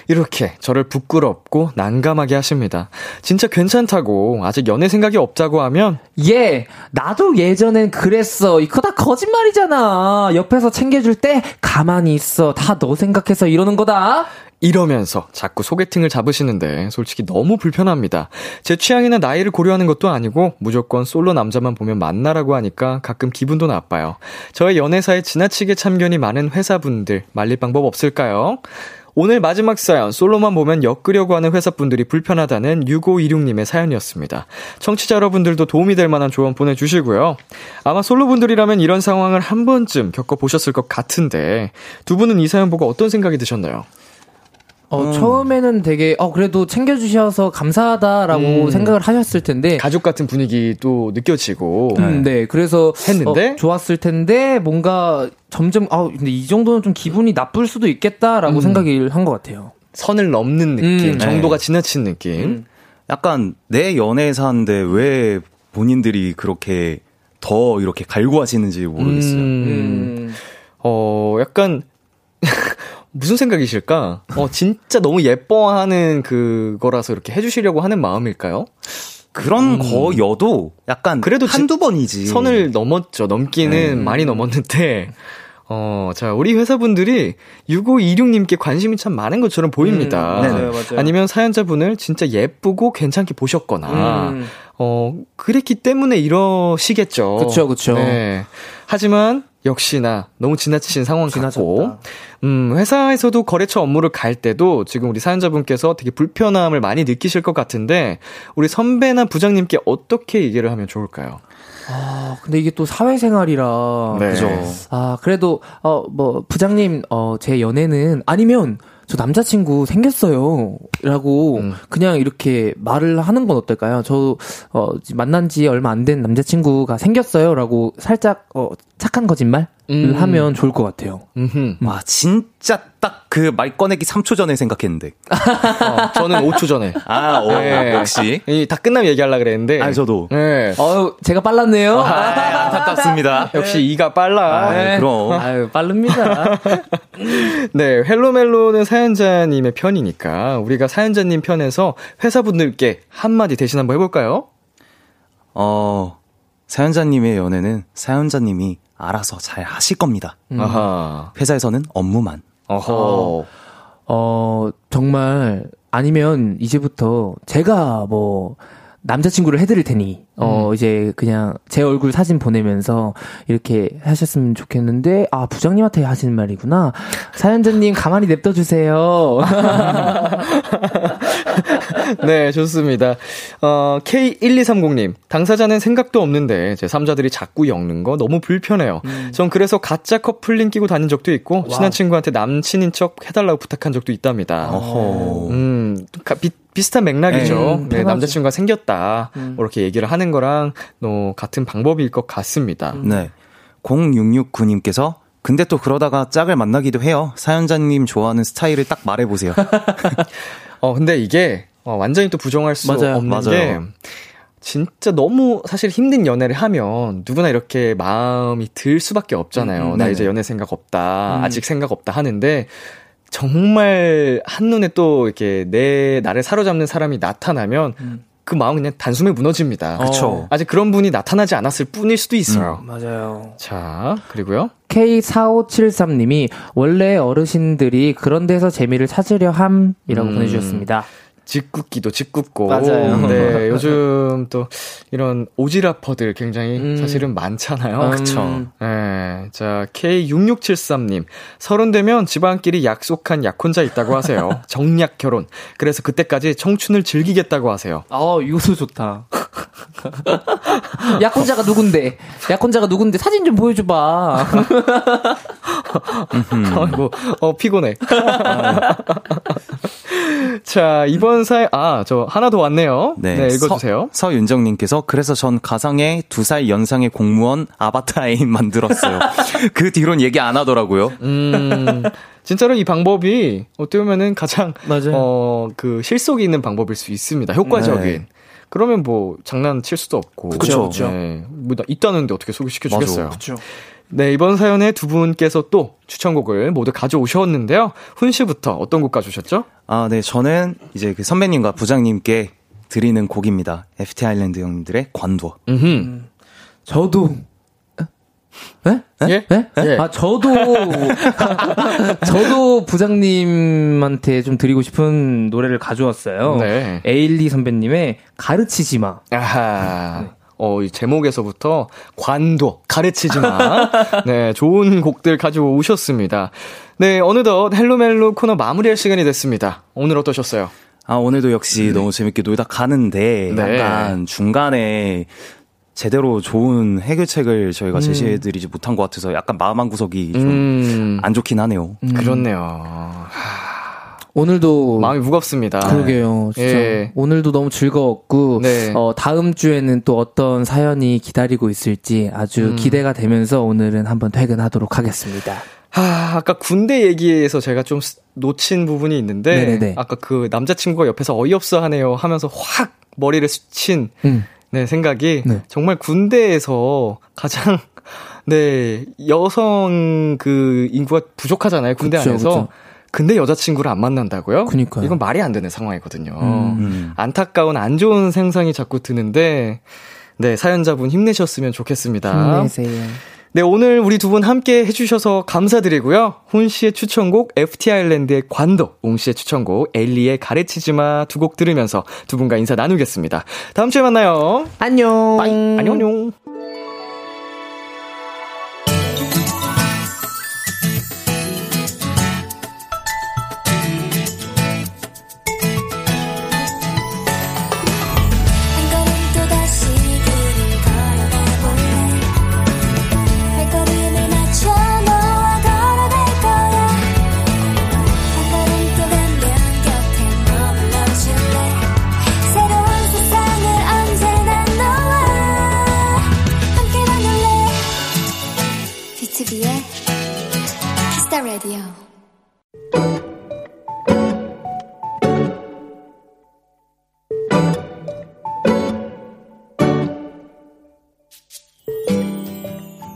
이렇게 저를 부끄럽고 난감하게 하십니다. 진짜 괜찮다고 아직 연애 생각이 없다고 하면 예, 나도 예전엔 그랬어. 이거 다 거짓말이잖아. 옆에서 챙겨줄 때 가만히 있어. 다 너 생각해서 이러는 거다. 이러면서 자꾸 소개팅을 잡으시는데 솔직히 너무 불편합니다. 제 취향이나 나이를 고려하는 것도 아니고 무조건 솔로 남자만 보면 만나라고 하니까 가끔 기분도 나빠요. 저의 연애사에 지나치게 참견이 많은 회사분들 말릴 방법 없을까요? 오늘 마지막 사연, 솔로만 보면 엮으려고 하는 회사분들이 불편하다는 육오이육님의 사연이었습니다. 청취자 여러분들도 도움이 될 만한 조언 보내주시고요. 아마 솔로분들이라면 이런 상황을 한 번쯤 겪어보셨을 것 같은데 두 분은 이 사연 보고 어떤 생각이 드셨나요? 어, 음. 처음에는 되게, 어, 그래도 챙겨주셔서 감사하다라고 음. 생각을 하셨을 텐데. 가족 같은 분위기도 느껴지고. 음, 네. 그래서. 했는데. 어, 좋았을 텐데, 뭔가 점점, 아, 근데 이 정도는 좀 기분이 나쁠 수도 있겠다라고 음. 생각을 한 것 같아요. 선을 넘는 느낌. 음, 정도가 네. 지나친 느낌. 음. 약간 내 연애사인데 왜 본인들이 그렇게 더 이렇게 갈구 하시는지 모르겠어요. 음. 음. 어, 약간. 무슨 생각이실까? 어, 진짜 너무 예뻐하는 그거라서 이렇게 해주시려고 하는 마음일까요? 그런 음. 거여도 약간 그래도 한두 번이지. 선을 넘었죠. 넘기는 음. 많이 넘었는데. 어, 자, 우리 회사분들이 육오이육님께 관심이 참 많은 것처럼 보입니다. 음, 맞아요, 맞아요. 아니면 사연자분을 진짜 예쁘고 괜찮게 보셨거나, 음. 어, 그랬기 때문에 이러시겠죠. 그쵸, 그쵸. 네. 하지만, 역시나 너무 지나치신 상황 같고, 음, 회사에서도 거래처 업무를 갈 때도 지금 우리 사연자분께서 되게 불편함을 많이 느끼실 것 같은데 우리 선배나 부장님께 어떻게 얘기를 하면 좋을까요? 아, 근데 이게 또 사회생활이라 네. 그죠? 아, 그래도 어, 뭐 부장님, 어, 제 연애는 아니면 저 남자친구 생겼어요 라고 음. 그냥 이렇게 말을 하는 건 어떨까요? 저 어, 만난 지 얼마 안 된 남자친구가 생겼어요 라고 살짝 어, 착한 거짓말을 음. 하면 좋을 것 같아요. 음흠. 와, 진짜 딱 그 말 꺼내기 삼 초 전에 생각했는데 어, 저는 오 초 전에 아, 오, 네. 역시 이, 다 끝나면 얘기하려고 그랬는데 아, 저도 네. 어, 제가 빨랐네요. 아, 아, 안타깝습니다. 역시 이가 빨라. 아, 네. 그럼 아유, 빠릅니다. 네, 헬로멜로는 사연자님의 편이니까 우리가 사연자님 편에서 회사분들께 한마디 대신 한번 해볼까요? 어, 사연자님의 연애는 사연자님이 알아서 잘 하실 겁니다. 음. 아하. 회사에서는 업무만. 어허. 어, 정말 아니면 이제부터 제가 뭐 남자친구를 해드릴 테니 음. 어, 이제 그냥 제 얼굴 사진 보내면서 이렇게 하셨으면 좋겠는데 아, 부장님한테 하시는 말이구나. 사연자님 가만히 냅둬주세요. 네, 좋습니다. 어, 케이 일이삼공님 당사자는 생각도 없는데 제 삼자들이 자꾸 엮는 거 너무 불편해요. 음. 전 그래서 가짜 커플링 끼고 다닌 적도 있고 와우. 친한 친구한테 남친인 척 해달라고 부탁한 적도 있답니다. 어허. 음, 가, 비, 비슷한 맥락이죠. 에이, 네, 남자친구가 생겼다 음. 이렇게 얘기를 하는 거랑 어, 같은 방법일 것 같습니다. 음. 네, 공육육구님께서 근데 또 그러다가 짝을 만나기도 해요. 사연자님 좋아하는 스타일을 딱 말해보세요. 어, 근데 이게 어, 완전히 또 부정할 수 맞아요, 없는 맞아요. 게 진짜 너무 사실 힘든 연애를 하면 누구나 이렇게 마음이 들 수밖에 없잖아요. 음, 나 이제 연애 생각 없다, 음. 아직 생각 없다 하는데 정말 한눈에 또 이렇게 내 나를 사로잡는 사람이 나타나면 음. 그 마음 그냥 단숨에 무너집니다. 그쵸. 아직 그런 분이 나타나지 않았을 뿐일 수도 있어요. 음, 맞아요. 자, 그리고요. 케이 사오칠삼님이 원래 어르신들이 그런 데서 재미를 찾으려 함이라고 음. 보내주셨습니다. 짓궂기도 짓궂고. 맞아요. 네, 요즘 또 이런 오지라퍼들 굉장히 음. 사실은 많잖아요. 음. 그쵸. 네, 자, 케이 육육칠삼님 서른 되면 집안끼리 약속한 약혼자 있다고 하세요. 정략 결혼. 그래서 그때까지 청춘을 즐기겠다고 하세요. 아, 요소 좋다. 약혼자가 누군데? 약혼자가 누군데? 사진 좀 보여줘봐. 아이고, 어, 피곤해. 자, 이번 사연, 아, 저 하나 더 왔네요. 네, 네, 읽어주세요. 서, 서윤정님께서 그래서 전 가상의 두 살 연상의 공무원 아바타 애인 만들었어요. 그 뒤로는 얘기 안 하더라고요. 음, 진짜로 이 방법이 어떻게 보면은 가장 어, 그 실속이 있는 방법일 수 있습니다. 효과적인. 네. 그러면 뭐 장난칠 수도 없고. 그렇죠. 네. 뭐 있다는데 어떻게 소개시켜 주겠어요. 그렇죠. 네, 이번 사연에 두 분께서 또 추천곡을 모두 가져오셨는데요. 훈 씨부터 어떤 곡 가져오셨죠? 아, 네. 저는 이제 그 선배님과 부장님께 드리는 곡입니다. 에프티 아일랜드 형님들의 관둬. 음. 저도 네? 네? 예? 네? 예. 아, 저도, 저도 부장님한테 좀 드리고 싶은 노래를 가져왔어요. 네. 에일리 선배님의 가르치지 마. 아하. 네. 어, 이 제목에서부터 관도, 가르치지 마. 네, 좋은 곡들 가지고 오셨습니다. 네, 어느덧 헬로멜로 코너 마무리할 시간이 됐습니다. 오늘 어떠셨어요? 아, 오늘도 역시 네. 너무 재밌게 놀다 가는데, 네. 약간 중간에 제대로 좋은 해결책을 저희가 음. 제시해드리지 못한 것 같아서 약간 마음 한 구석이 좀 안 음. 좋긴 하네요. 음. 그렇네요. 오늘도 마음이 무겁습니다. 그러게요. 진짜 예. 오늘도 너무 즐거웠고 네. 어, 다음 주에는 또 어떤 사연이 기다리고 있을지 아주 음. 기대가 되면서 오늘은 한번 퇴근하도록 하겠습니다. 하, 아까 군대 얘기에서 제가 좀 놓친 부분이 있는데 네네네. 아까 그 남자친구가 옆에서 어이없어 하네요 하면서 확 머리를 스친 음. 네, 생각이 네. 정말 군대에서 가장 네 여성 그 인구가 부족하잖아요. 군대 그쵸, 안에서. 그쵸. 근데 여자친구를 안 만난다고요? 그러니까요. 이건 말이 안 되는 상황이거든요. 음, 음. 안타까운 안 좋은 생각이 자꾸 드는데 네 사연자분 힘내셨으면 좋겠습니다. 힘내세요. 네 오늘 우리 두 분 함께 해주셔서 감사드리고요. 혼 씨의 추천곡 에프티 아일랜드의 관도, 옹 씨의 추천곡 에일리의 가르치지마 두 곡 들으면서 두 분과 인사 나누겠습니다. 다음 주에 만나요. 안녕. 빠이. 안녕. 안녕.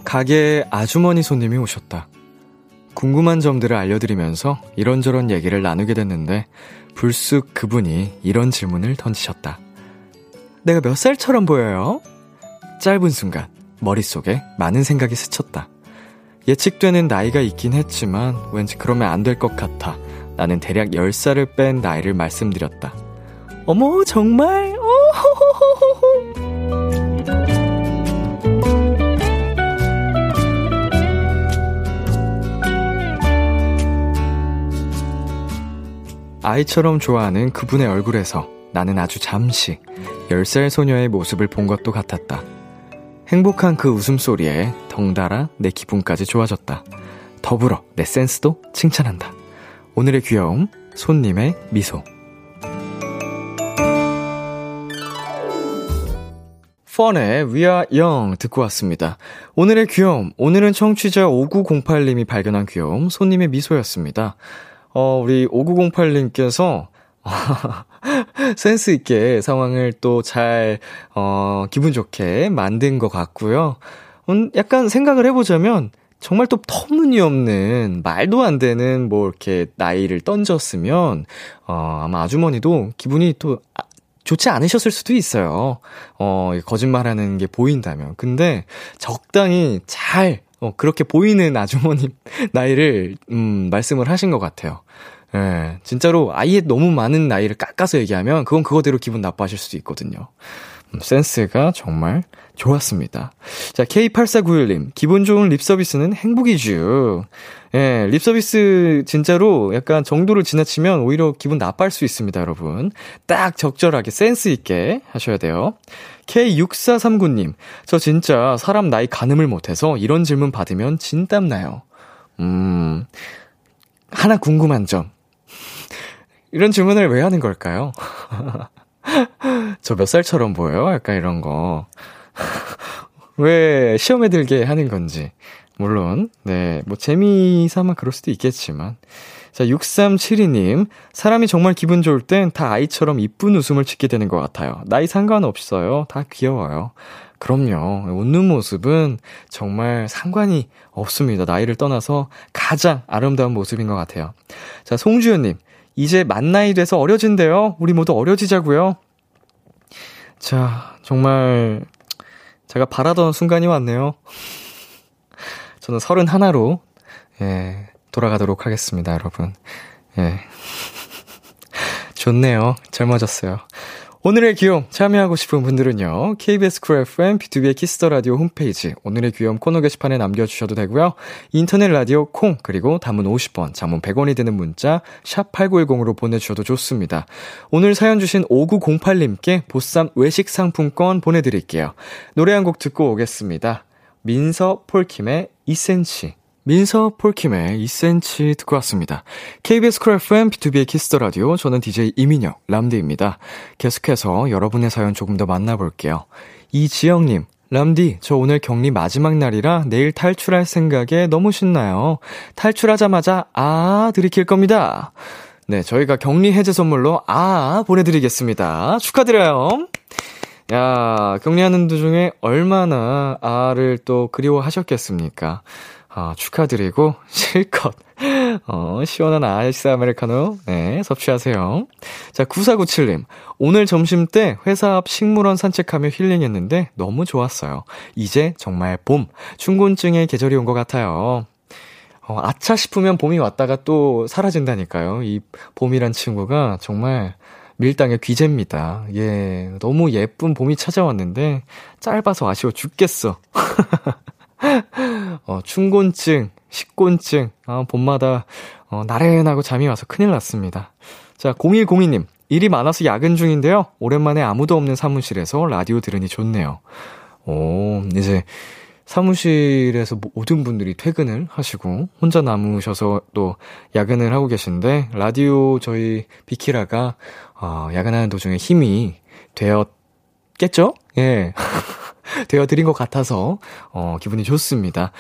가게에 아주머니 손님이 오셨다. 궁금한 점들을 알려드리면서 이런저런 얘기를 나누게 됐는데 불쑥 그분이 이런 질문을 던지셨다. 내가 몇 살처럼 보여요? 짧은 순간 머릿속에 많은 생각이 스쳤다. 예측되는 나이가 있긴 했지만 왠지 그러면 안 될 것 같아 나는 대략 열 살을 뺀 나이를 말씀드렸다. 어머 정말? 오호호호호호. 아이처럼 좋아하는 그분의 얼굴에서 나는 아주 잠시 열 살 소녀의 모습을 본 것도 같았다. 행복한 그 웃음소리에 덩달아 내 기분까지 좋아졌다. 더불어 내 센스도 칭찬한다. 오늘의 귀여움, 손님의 미소. 펀의 We are young 듣고 왔습니다. 오늘의 귀여움, 오늘은 청취자 오구공팔 님이 발견한 귀여움, 손님의 미소였습니다. 어, 우리 오구공팔 님께서 센스 있게 상황을 또 잘, 어, 기분 좋게 만든 것 같고요. 음, 약간 생각을 해보자면 정말 또 터무니없는 말도 안 되는 뭐 이렇게 나이를 던졌으면 어, 아마 아주머니도 기분이 또 아, 좋지 않으셨을 수도 있어요. 어, 거짓말하는 게 보인다면. 근데 적당히 잘 어, 그렇게 보이는 아주머니 나이를 음, 말씀을 하신 것 같아요. 예, 진짜로 아예 너무 많은 나이를 깎아서 얘기하면 그건 그거대로 기분 나빠하실 수도 있거든요. 음, 센스가 정말 좋았습니다. 자, 케이 팔사구일 님, 기분 좋은 립서비스는 행복이죠. 예, 립서비스 진짜로 약간 정도를 지나치면 오히려 기분 나빠할 수 있습니다, 여러분. 딱 적절하게 센스 있게 하셔야 돼요. 케이 육사삼구 님, 저 진짜 사람 나이 가늠을 못해서 이런 질문 받으면 진땀나요. 음, 하나 궁금한 점. 이런 질문을 왜 하는 걸까요? 저 몇 살처럼 보여요? 약간 이런 거. 왜 시험에 들게 하는 건지. 물론, 네, 뭐 재미삼아 그럴 수도 있겠지만. 자, 육삼칠이 님. 사람이 정말 기분 좋을 땐 다 아이처럼 이쁜 웃음을 짓게 되는 것 같아요. 나이 상관없어요. 다 귀여워요. 그럼요. 웃는 모습은 정말 상관이 없습니다. 나이를 떠나서 가장 아름다운 모습인 것 같아요. 자, 송주현님. 이제 만 나이 돼서 어려진대요. 우리 모두 어려지자고요. 자, 정말 제가 바라던 순간이 왔네요. 저는 서른하나로 예, 돌아가도록 하겠습니다, 여러분. 예. 좋네요. 젊어졌어요. 오늘의 귀염 참여하고 싶은 분들은요. 케이비에스 쿨 에프엠 비투비의 키스 더 라디오 홈페이지 오늘의 귀염 코너 게시판에 남겨주셔도 되고요. 인터넷 라디오 콩 그리고 단문 오십 원, 장문 백 원이 드는 문자 샵 팔구일공으로 보내주셔도 좋습니다. 오늘 사연 주신 오구공팔님께 보쌈 외식 상품권 보내드릴게요. 노래 한 곡 듣고 오겠습니다. 민서 폴킴의 이 센티미터. 민서 폴킴의 이 센티미터 듣고 왔습니다. 케이비에스 쿨 에프엠 비투비의 키스 더 라디오, 저는 디제이 이민혁 람디입니다. 계속해서 여러분의 사연 조금 더 만나볼게요. 이지영님, 람디, 저 오늘 격리 마지막 날이라 내일 탈출할 생각에 너무 신나요. 탈출하자마자 아 들이킬 겁니다. 네, 저희가 격리 해제 선물로 아 보내드리겠습니다. 축하드려요. 야, 격리하는 도중에 얼마나 아를 또 그리워하셨겠습니까? 아, 축하드리고, 실컷, 어, 시원한 아이스 아메리카노, 네, 섭취하세요. 자, 구사구칠님. 오늘 점심 때 회사 앞 식물원 산책하며 힐링했는데 너무 좋았어요. 이제 정말 봄, 춘곤증의 계절이 온 것 같아요. 어, 아차 싶으면 봄이 왔다가 또 사라진다니까요. 이 봄이란 친구가 정말 밀당의 귀재입니다. 예, 너무 예쁜 봄이 찾아왔는데 짧아서 아쉬워 죽겠어. 어, 충곤증, 식곤증, 아, 봄마다 어, 나른하고 잠이 와서 큰일 났습니다. 자, 공일공이님, 일이 많아서 야근 중인데요. 오랜만에 아무도 없는 사무실에서 라디오 들으니 좋네요. 오, 이제 사무실에서 모든 분들이 퇴근을 하시고 혼자 남으셔서 또 야근을 하고 계신데 라디오 저희 비키라가 어, 야근하는 도중에 힘이 되었겠죠? 예. 되어드린 것 같아서 어, 기분이 좋습니다.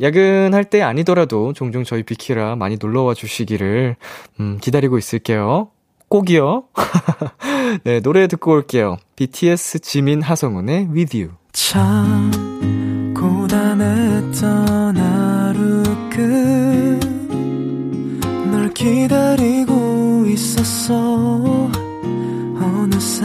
야근할 때 아니더라도 종종 저희 비키라 많이 놀러와 주시기를 음, 기다리고 있을게요. 꼭이요. 네, 노래 듣고 올게요. 비티에스 지민 하성운의 With You. 참 고단했던 하루 끝 널 기다리고 있었어. 어느새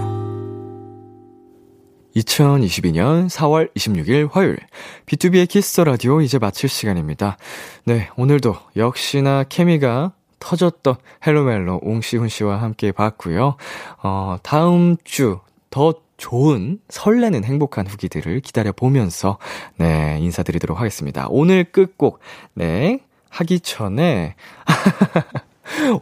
이천이십이년 사월 이십육일 화요일 비투비의 키스 더 라디오 이제 마칠 시간입니다. 네, 오늘도 역시나 케미가 터졌던 헬로 멜로 옹씨 훈씨와 함께 봤고요. 어, 다음 주 더 좋은 설레는 행복한 후기들을 기다려보면서 네, 인사드리도록 하겠습니다. 오늘 끝곡 네, 하기천의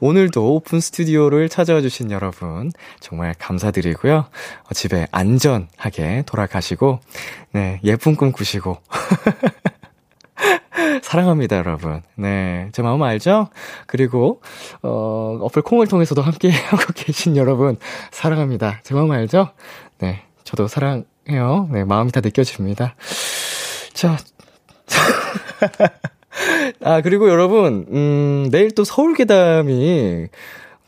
오늘도 오픈 스튜디오를 찾아와 주신 여러분 정말 감사드리고요. 집에 안전하게 돌아가시고 네, 예쁜 꿈 꾸시고 사랑합니다, 여러분. 네, 제 마음 알죠? 그리고 어, 어플 콩을 통해서도 함께 하고 계신 여러분 사랑합니다. 제 마음 알죠? 네, 저도 사랑해요. 네, 마음이 다 느껴집니다. 자, 아, 그리고 여러분, 음, 내일 또 서울계담이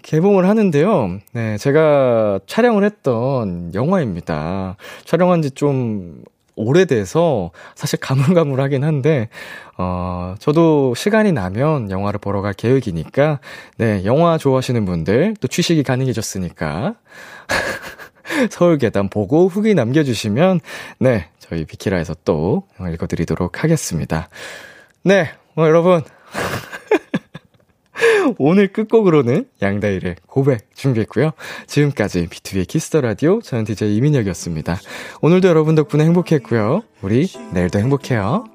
개봉을 하는데요. 네, 제가 촬영을 했던 영화입니다. 촬영한 지 좀 오래돼서 사실 가물가물하긴 한데, 어, 저도 시간이 나면 영화를 보러 갈 계획이니까, 네, 영화 좋아하시는 분들, 또 취식이 가능해졌으니까, 서울계단 보고 후기 남겨주시면, 네, 저희 비키라에서 또 읽어드리도록 하겠습니다. 네, 어, 여러분 오늘 끝곡으로는 양다일의 고백 준비했고요. 지금까지 비투비의 키스 더 라디오, 저는 디제이 이민혁이었습니다. 오늘도 여러분 덕분에 행복했고요. 우리 내일도 행복해요.